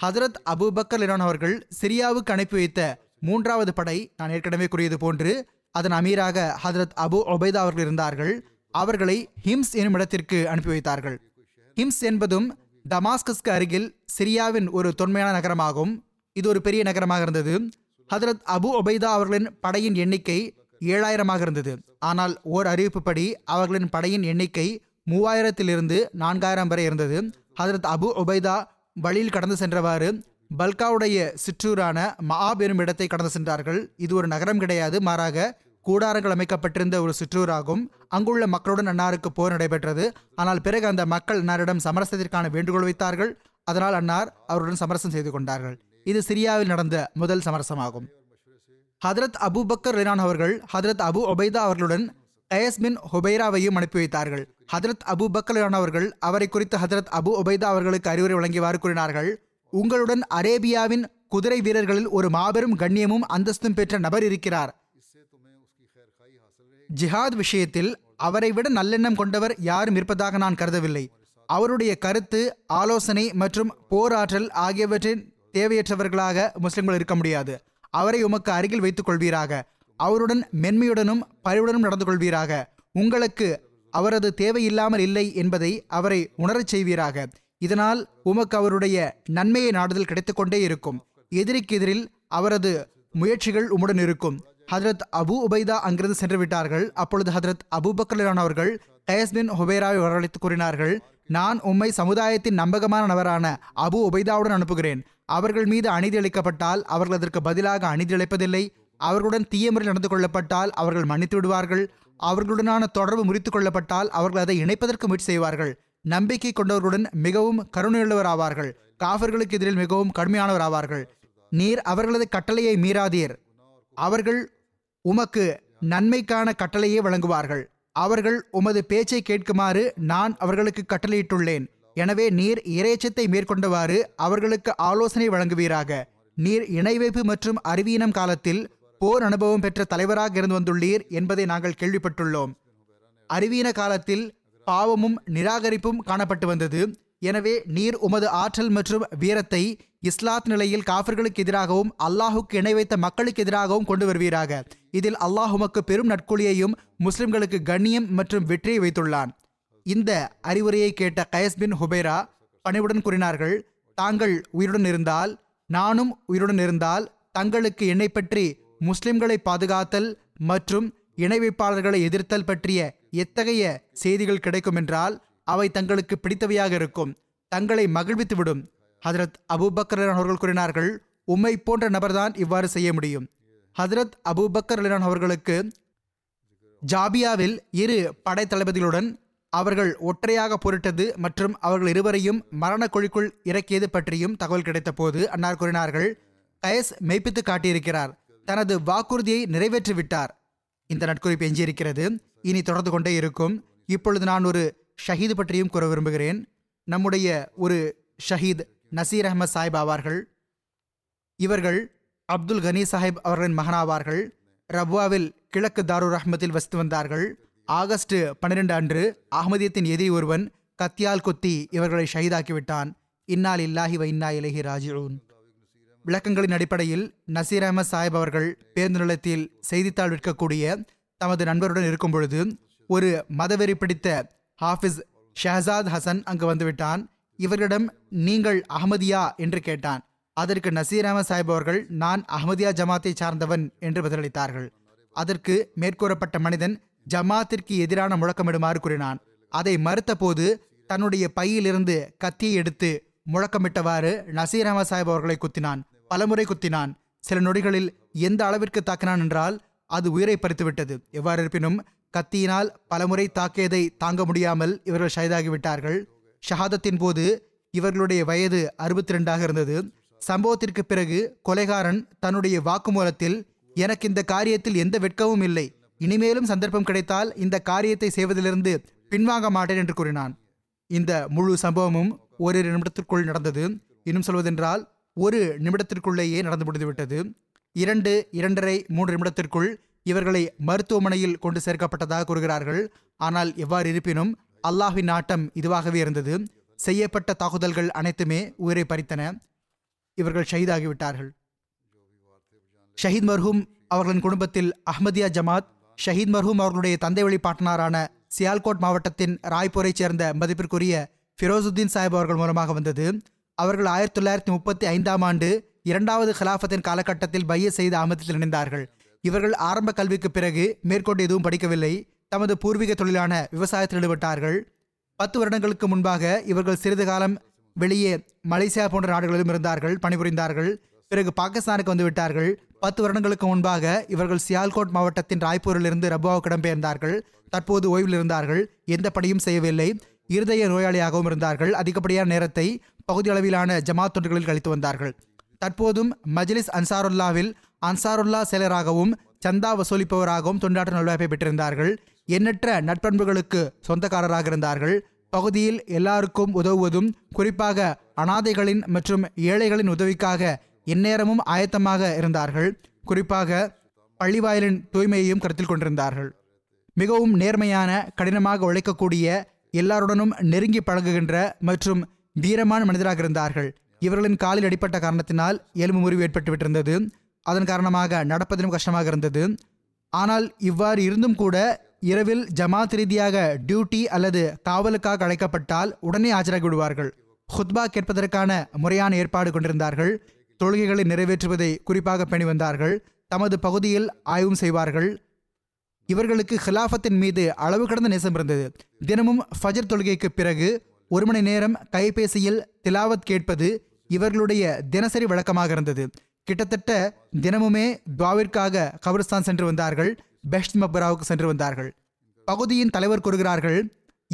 ஹதரத் அபூபக்கர் அவர்கள் சிரியாவுக்கு அனுப்பி வைத்த மூன்றாவது படை, நான் ஏற்கனவே கூறியது போன்று, அதன் அமீராக ஹதரத் அபு ஒபைதா அவர்கள் இருந்தார்கள். அவர்களை ஹிம்ஸ் எனும் இடத்திற்கு அனுப்பி வைத்தார்கள். ஹிம்ஸ் என்பதும் டமாஸ்கஸ்க்கு அருகில் சிரியாவின் ஒரு தொன்மையான நகரமாகும். இது ஒரு பெரிய நகரமாக இருந்தது. ஹதரத் அபு ஒபைதா அவர்களின் படையின் எண்ணிக்கை ஏழாயிரமாக இருந்தது. ஆனால் ஓர் அறிவிப்புப்படி அவர்களின் படையின் எண்ணிக்கை மூவாயிரத்திலிருந்து நான்காயிரம் வரை இருந்தது. ஹதரத் அபு ஒபைதா வழியில் கடந்து சென்றவாறு பல்காவுடைய சிற்றூரான மஹாப் எனும் இடத்தை கடந்து சென்றார்கள். இது ஒரு நகரம் கிடையாது, மாறாக கூடாரங்கள் அமைக்கப்பட்டிருந்த ஒரு சிற்றூராகும். அங்குள்ள மக்களுடன் அன்னாருக்கு போர் நடைபெற்றது. ஆனால் பிறகு அந்த மக்கள் அன்னாரிடம் சமரசத்திற்கான வேண்டுகோள் வைத்தார்கள். அதனால் அன்னார் அவருடன் சமரசம் செய்து கொண்டார்கள். இது சிரியாவில் நடந்த முதல் சமரசமாகும். ஹதரத் அபூபக்கர் ரினான் அவர்கள் ஹதரத் அபு ஒபைதா அவர்களுடன் கயஸ் பின் ஹுபைராவையும் அனுப்பி வைத்தார்கள். ஹதரத் அபூபக்கர் ரினான் அவர்கள் அவரை குறித்து ஹதரத் அபு ஒபைதா அவர்களுக்கு அறிவுரை வழங்கியவாறு கூறினார்கள், உங்களுடன் அரேபியாவின் குதிரை வீரர்களில் ஒரு மாபெரும் கண்ணியமும் அந்தஸ்தும் பெற்ற நபர் இருக்கிறார். ஜிஹாத் விஷயத்தில் அவரை விட நல்லெண்ணம் கொண்டவர் யாரும் இருப்பதாக நான் கருதவில்லை. அவருடைய கருத்து, ஆலோசனை மற்றும் போராற்றல் ஆகியவற்றின் தேவையற்றவர்களாக முஸ்லிம்கள் இருக்க முடியாது. அவரை உமக்கு அருகில் வைத்துக் கொள்வீராக. அவருடன் மென்மையுடனும் பரிவுடனும் நடந்து கொள்வீராக. உங்களுக்கு அவரது தேவையில்லாமல் இல்லை என்பதை அவரை உணரச் செய்வீராக. இதனால் உமக்கு அவருடைய நன்மையை நாடுதல் கிடைத்து கொண்டே இருக்கும். எதிரிக்கு எதிரில் அவரது முயற்சிகள் உம்முடன் இருக்கும். ஹதரத் அபு உபைதா அங்கிருந்து சென்று விட்டார்கள். அப்பொழுது ஹதரத் அபூபக்கர் அவர்கள் கயஸ் பின் ஹுபைராவை வரவழைத்து கூறினார்கள், நான் உம்மை சமுதாயத்தின் நம்பகமான நபரான அபு உபைதாவுடன் அனுப்புகிறேன். அவர்கள் மீது அநீதி அளிக்கப்பட்டால் அவர்கள் அதற்கு பதிலாக அநீதி அளிப்பதில்லை. அவர்களுடன் தீய முறையில் நடந்து கொள்ளப்பட்டால் அவர்கள் மன்னித்து விடுவார்கள். அவர்களுடனான தொடர்பு முறித்து கொள்ளப்பட்டால் அவர்கள் அதை இணைப்பதற்கு முயற்சி செய்வார்கள். நம்பிக்கை கொண்டவர்களுடன் மிகவும் கருணையுள்ளவர் ஆவார்கள். காஃபர்களுக்கு எதிரில் மிகவும் கடுமையானவர் ஆவார்கள். நீர் அவர்களது கட்டளையை மீறாதீர். அவர்கள் உமக்கு நன்மைக்கான கட்டளையே வழங்குவார்கள். அவர்கள் உமது பேச்சை கேட்குமாறு நான் அவர்களுக்கு கட்டளையிட்டுள்ளேன். எனவே நீர் இறைச்சத்தை மேற்கொண்டவாறு அவர்களுக்கு ஆலோசனை வழங்குவீராக. நீர் இணைவைப்பு மற்றும் அறிவீனம் காலத்தில் போர் அனுபவம் பெற்ற தலைவராக இருந்து வந்துள்ளீர் என்பதை நாங்கள் கேள்விப்பட்டுள்ளோம். அறிவீன காலத்தில் பாவமும் நிராகரிப்பும் காணப்பட்டு வந்தது. எனவே நீர் உமது ஆற்றல் மற்றும் வீரத்தை இஸ்லாத் நிலையில் காஃபிர்களுக்கு எதிராகவும் அல்லாஹுக்கு இணை வைத்த மக்களுக்கு எதிராகவும் கொண்டு வருவீராக. இதில் அல்லாஹ் உமக்கு பெரும் நற்கூலியையும் முஸ்லிம்களுக்கு கண்ணியம் மற்றும் வெற்றியை வைத்துள்ளான். இந்த அறிவுரையை கேட்ட கயஸ் பின் ஹுபைரா பணிவுடன் கூறினார்கள், தாங்கள் உயிருடன் இருந்தால் நானும் உயிருடன் இருந்தால் தங்களுக்கு என்னை பற்றி முஸ்லிம்களை பாதுகாத்தல் மற்றும் இணைவைப்பாளர்களை எதிர்த்தல் பற்றிய எத்தகைய செய்திகள் கிடைக்கும் என்றால் அவை தங்களுக்கு பிடித்தவையாக இருக்கும். தங்களை மகிழ்வித்துவிடும். ஹதரத் அபூபக்கர் அவர்கள் கூறினார்கள், உம்மை போன்ற நபர்தான் இவ்வாறு செய்ய முடியும். ஹதரத் அபூபக்கர் அவர்களுக்கு ஜாபியாவில் இரு படை தளபதிகளுடன் அவர்கள் ஒற்றையாக போரிட்டது மற்றும் அவர்கள் இருவரையும் மரண குழிக்குள் இறக்கியது பற்றியும் தகவல் கிடைத்த போது அன்னார் கூறினார்கள், கயஸ் மெய்ப்பித்து காட்டியிருக்கிறார். தனது வாக்குறுதியை நிறைவேற்றிவிட்டார். இந்த நட்குறிப்பு எஞ்சியிருக்கிறது, இனி தொடர்ந்து கொண்டே இருக்கும். இப்பொழுது நான் ஒரு ஷஹீது பற்றியும் கூற விரும்புகிறேன். நம்முடைய ஒரு ஷஹீத் நசீர் அஹமத் சாஹிப் ஆவார்கள். இவர்கள் அப்துல் கனி சாஹிப் அவர்களின் மகனாவார்கள். ரப்வாவில் கிழக்கு தாரூர் அஹ்மத்தில் வசித்து வந்தார்கள். ஆகஸ்ட் பன்னிரெண்டு அன்று அஹ்மதியத்தின் எதிரி ஒருவன் கத்தியால் கொத்தி இவர்களை ஷஹீதாக்கிவிட்டான். இன்னா லில்லாஹி வ இன்னா இலைஹி ராஜிஊன். விளக்கங்களின் அடிப்படையில் நசீர் அஹமத் சாஹிப் அவர்கள் பேருந்து நிலையத்தில் செய்தித்தாள் விற்கக்கூடிய தமது நண்பருடன் இருக்கும் பொழுது ஒரு மதவெறி பிடித்த ஹாஃபிஸ் ஷஹசாத் ஹசன் அங்கு வந்துவிட்டான். இவர்களிடம் நீங்கள் அஹ்மதியா என்று கேட்டான். அதற்கு நசீர் அஹமத் சாஹிப் அவர்கள் நான் அஹ்மதியா ஜமாத்தை சார்ந்தவன் என்று பதிலளித்தார்கள். அதற்கு மேற்கூறப்பட்ட மனிதன் ஜமாத்திற்கு எதிரான முழக்கமிடுமாறு கூறினான். அதை மறுத்த போது தன்னுடைய பையிலிருந்து கத்தியை எடுத்து முழக்கமிட்டவாறு நசீர் அஹமத் சாஹிப் அவர்களை குத்தினான். பலமுறை குத்தினான். சில நொடிகளில் எந்த அளவிற்கு தாக்கினான் என்றால் அது உயிரை பறித்துவிட்டது. எவ்வாறு இருப்பினும் கத்தியினால் பலமுறை தாக்கியதை தாங்க முடியாமல் இவர்கள் ஷஹீதாகிவிட்டார்கள். ஷஹாதத்தின் போது இவர்களுடைய வயது அறுபத்தி ரெண்டாக இருந்தது. சம்பவத்திற்கு பிறகு கொலைகாரன் தன்னுடைய வாக்குமூலத்தில், எனக்கு இந்த காரியத்தில் எந்த வெட்கமும் இல்லை, இனிமேலும் சந்தர்ப்பம் கிடைத்தால் இந்த காரியத்தை செய்வதிலிருந்து பின்வாங்க மாட்டேன் என்று கூறினான். இந்த முழு சம்பவமும் ஒரு நிமிடத்திற்குள் நடந்தது. இன்னும் சொல்வதென்றால் ஒரு நிமிடத்திற்குள்ளேயே நடந்து முடிந்துவிட்டது. இரண்டு இரண்டரை மூன்று நிமிடத்திற்குள் இவர்களை மருத்துவமனையில் கொண்டு சேர்க்கப்பட்டதாக கூறுகிறார்கள். ஆனால் எவ்வாறு இருப்பினும் அல்லாஹ்வின் நாட்டம் இதுவாகவே இருந்தது. செய்யப்பட்ட தாக்குதல்கள் அனைத்துமே உயிரை பறித்தன. இவர்கள் ஷஹீதாகிவிட்டார்கள். ஷஹீத் மர்ஹூம் அவர்களின் குடும்பத்தில் அஹ்மதியா ஜமாத், ஷஹீத் மர்ஹூம் அவர்களுடைய தந்தை வழி பாட்டனாரான சியால்கோட் மாவட்டத்தின் ராய்ப்பூரை சேர்ந்த மதிப்பிற்குரிய ஃபிரோசுத்தீன் சாஹிப் அவர்கள் மூலமாக வந்தது. அவர்கள் ஆயிரத்தி தொள்ளாயிரத்தி முப்பத்தி ஐந்தாம் ஆண்டு இரண்டாவது ஹிலாஃபத்தின் காலகட்டத்தில் பைய செய்த அமதத்தில் இணைந்தார்கள். இவர்கள் ஆரம்ப கல்விக்கு பிறகு மேற்கொண்டு எதுவும் படிக்கவில்லை. தமது பூர்வீக தொழிலான விவசாயத்தில் ஈடுபட்டார்கள். பத்து வருடங்களுக்கு முன்பாக இவர்கள் சிறிது காலம் வெளியே மலேசியா போன்ற நாடுகளிலும் இருந்தார்கள், பணிபுரிந்தார்கள். பிறகு பாகிஸ்தானுக்கு வந்துவிட்டார்கள். பத்து வருடங்களுக்கு முன்பாக இவர்கள் சியால்கோட் மாவட்டத்தின் ராய்ப்பூரிலிருந்து ரபுவாவுக்கு இடம்பெயர்ந்தார்கள். தற்போது ஓய்வில் இருந்தார்கள். எந்த பணியும் செய்யவில்லை. இருதய நோயாளியாகவும் இருந்தார்கள். அதிகப்படியான நேரத்தை பகுதி அளவிலான ஜமாத் தொண்டுகளில் கழித்து வந்தார்கள். தற்போதும் மஜ்லிஸ் அன்சாருல்லாவில் அன்சாருல்லா செயலராகவும் சந்தா வசூலிப்பவராகவும் தொண்டாற்ற நல்வாய்ப்பை பெற்றிருந்தார்கள். எண்ணற்ற நட்பண்புகளுக்கு சொந்தக்காரராக இருந்தார்கள். பகுதியில் எல்லாருக்கும் உதவுவதும், குறிப்பாக அனாதைகளின் மற்றும் ஏழைகளின் உதவிக்காக எந்நேரமும் ஆயத்தமாக இருந்தார்கள். குறிப்பாக பள்ளிவாயிலின் தூய்மையையும் கருத்தில் கொண்டிருந்தார்கள். மிகவும் நேர்மையான, கடினமாக உழைக்கக்கூடிய, எல்லாருடனும் நெருங்கி பழகுகின்ற மற்றும் வீரமான மனிதராக இருந்தார்கள். இவர்களின் காலில் அடிப்பட்ட காரணத்தினால் எலும்பு முறிவு ஏற்பட்டுவிட்டிருந்தது. அதன் காரணமாக நடப்பதிலும் கஷ்டமாக இருந்தது. ஆனால் இவ்வாறு இருந்தும் கூட இரவில் ஜமாத் ரீதியாக டியூட்டி அல்லது காவலுக்காக அழைக்கப்பட்டால் உடனே ஆஜராகி விடுவார்கள். ஹுத்பா கேட்பதற்கான முறையான ஏற்பாடு கொண்டிருந்தார்கள். தொழுகைகளை நிறைவேற்றுவதை குறிப்பாக பேணி வந்தார்கள். தமது பகுதியில் ஆய்வும் செய்வார்கள். இவர்களுக்கு ஹிலாஃபத்தின் மீது அளவு கடந்த நேசம் இருந்தது. தினமும் ஃபஜர் தொழுகைக்கு பிறகு ஒரு மணி நேரம் கைபேசியில் திலாவத் கேட்பது இவர்களுடைய தினசரி வழக்கமாக இருந்தது. கிட்டத்தட்ட தினமுமே துவாவிற்காக கபிரிஸ்தான் சென்று வந்தார்கள். பெஷ்த் மப்ராவுக்கு சென்று வந்தார்கள். பகுதியின் தலைவர் கூறுகிறார்கள்,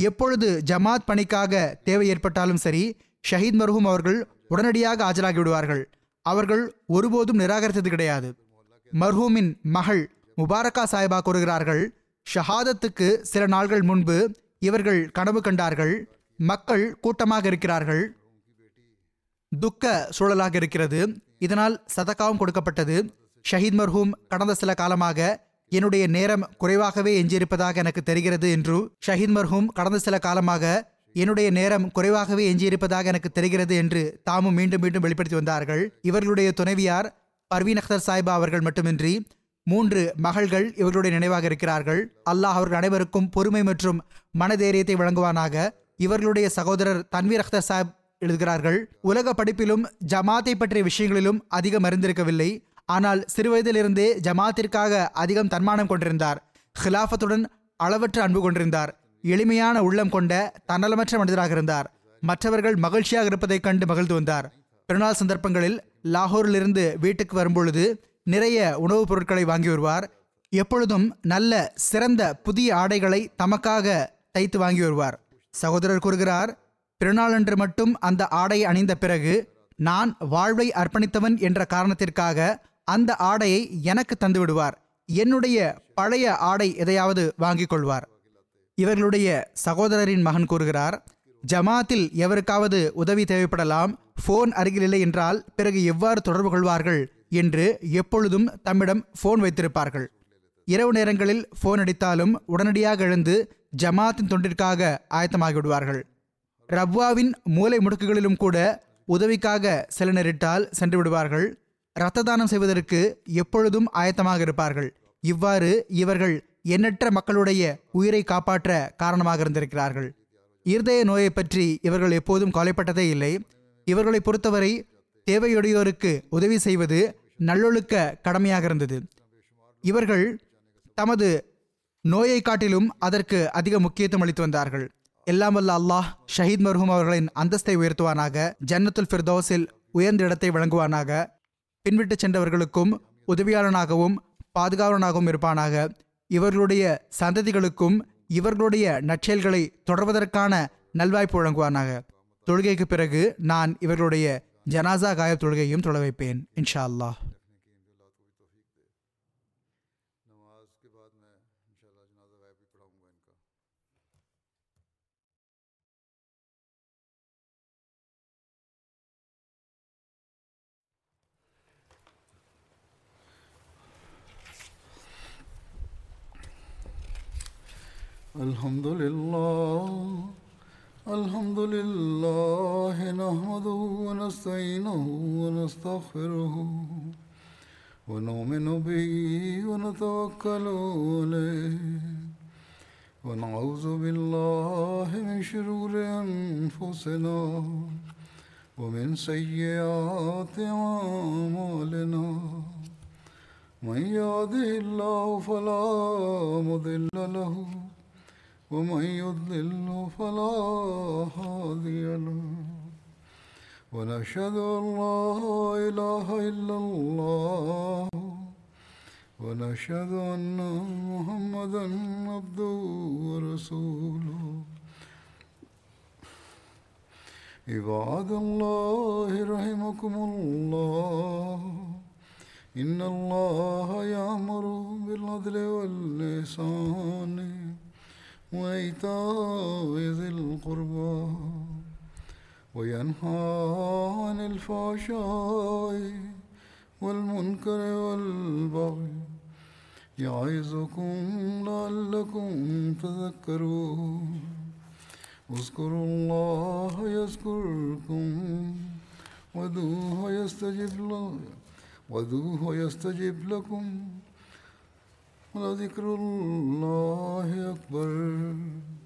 எப்பொழுது ஜமாத் பணிக்காக தேவை ஏற்பட்டாலும் சரி, ஷஹீத் மர்ஹூம் அவர்கள் உடனடியாக ஆஜராகி விடுவார்கள். அவர்கள் ஒருபோதும் நிராகரித்தது கிடையாது. மர்ஹூமின் மகள் முபாரக்கா சாஹிபா கூறுகிறார்கள், ஷஹாதத்துக்கு சில நாள்கள் முன்பு இவர்கள் கனவு கண்டார்கள். மக்கள் கூட்டமாக இருக்கிறார்கள், துக்க சூழலாக இருக்கிறது. இதனால் சதக்காவும் கொடுக்கப்பட்டது. ஷஹீத் மர்ஹூம் கடந்த சில காலமாக என்னுடைய நேரம் குறைவாகவே எஞ்சியிருப்பதாக எனக்கு தெரிகிறது என்று ஷஹீத் மர்ஹூம் கடந்த சில காலமாக என்னுடைய நேரம் குறைவாகவே எஞ்சியிருப்பதாக எனக்கு தெரிகிறது என்று தாமும் மீண்டும் மீண்டும் வெளிப்படுத்தி வந்தார்கள். இவர்களுடைய துணைவியார் பர்வீன் அக்தர் சாஹிபா அவர்கள் மட்டுமின்றி மூன்று மகள்கள் இவர்களுடைய நினைவாக இருக்கிறார்கள். அல்லாஹ் அவர்கள் அனைவருக்கும் பொறுமை மற்றும் மனதைரியத்தை வழங்குவானாக. இவர்களுடைய சகோதரர் தன்வீர் அக்தர் சாஹிப் எழுதுகிறார்கள், உலக படிப்பிலும் ஜமாத்தை பற்றிய விஷயங்களிலும் அதிகம் அறிந்திருக்கவில்லை. ஆனால் சிறுவயதிலிருந்தே ஜமாத்திற்காக அதிகம் தன்மானம் கொண்டிருந்தார். ஹிலாஃபத்துடன் அளவற்ற அன்பு கொண்டிருந்தார். எளிமையான உள்ளம் கொண்ட தன்னலமற்ற மனிதராக இருந்தார். மற்றவர்கள் மகிழ்ச்சியாக இருப்பதைக் கண்டு மகிழ்ந்து வந்தார். பிறநாள் சந்தர்ப்பங்களில் லாகூரிலிருந்து வீட்டுக்கு வரும்பொழுது நிறைய உணவுப் பொருட்களை வாங்கி வருவார். எப்பொழுதும் நல்ல சிறந்த புதிய ஆடைகளை தமக்காக தைத்து வாங்கி வருவார். சகோதரர் கூறுகிறார், பிறநாளன்று மட்டும் அந்த ஆடை அணிந்த பிறகு நான் வாழ்வை அர்ப்பணித்தவன் என்ற காரணத்திற்காக அந்த ஆடையை எனக்கு தந்து விடுவார். என்னுடைய பழைய ஆடை எதையாவது வாங்கி கொள்வார். இவர்களுடைய சகோதரரின் மகன் கூறுகிறார், ஜமாத்தில் எவருக்காவது உதவி தேவைப்படலாம், ஃபோன் அருகில் இல்லை என்றால் பிறகு எவ்வாறு தொடர்பு கொள்வார்கள் என்று எப்பொழுதும் தம்மிடம் ஃபோன் வைத்திருப்பார்கள். இரவு நேரங்களில் ஃபோன் அடித்தாலும் உடனடியாக எழுந்து ஜமாத்தின் தொண்டிற்காக ஆயத்தமாகிவிடுவார்கள். ரப்வாவின் மூலை முடுக்குகளிலும் கூட உதவிக்காக சில நேரிட்டால் சென்று விடுவார்கள். இரத்த தானம் செய்வதற்கு எப்பொழுதும் ஆயத்தமாக இருப்பார்கள். இவ்வாறு இவர்கள் எண்ணற்ற மக்களுடைய உயிரை காப்பாற்ற காரணமாக இருந்திருக்கிறார்கள். இருதய நோயை பற்றி இவர்கள் எப்போதும் கவலைப்பட்டதே இல்லை. இவர்களை பொறுத்தவரை தேவையுடையோருக்கு உதவி செய்வது நல்லொழுக்க கடமையாக இருந்தது. இவர்கள் தமது நோயை காட்டிலும் அதற்கு அதிக முக்கியத்துவம் அளித்து வந்தார்கள். எல்லாம் வல்ல அல்லாஹ் ஷஹீத் மர்ஹூம் அவர்களின் அந்தஸ்தை உயர்த்துவானாக. ஜன்னத்துல் ஃபிர்தௌஸில் உயர்ந்த இடத்தை வழங்குவானாக. பின்விட்டு சென்றவர்களுக்கும் உதவியாளனாகவும் பாதுகாவலனாகவும் இருப்பானாக. இவர்களுடைய சந்ததிகளுக்கும் இவர்களுடைய நற்செயல்களை தொடர்வதற்கான நல்வாய்ப்பு வழங்குவானாக. தொழுகைக்கு பிறகு நான் இவர்களுடைய ஜனாசா காயப் தொழுகையும் தொழ வைப்பேன் இன்ஷா அல்லாஹ். Alhamdulillah, Alhamdulillah, nahmaduhu wa nasta'inuhu wa nastaghfiruhu wa nu'minu bihi wa natawakkalu alayhi wa na'udhu billahi min shururi anfusina wa min sayyiati a'malina man yahdihillahu fala mudilla lahu ومن يضلل فلا هادي له ونشهد أن لا إله إلا الله ونشهد أن محمدا عبده ورسوله عباد الله رحمكم الله إن الله يأمر بالعدل والإحسان وإيتاء ذي القربى وينهى عن الفحشاء والمنكر والبغي يعظكم لعلكم تذكرون اذكروا الله يذكركم وادعوه يستجب لكم وادعوه يستجب لكم وَلَذِكْرُ اللَّهِ أَكْبَرُ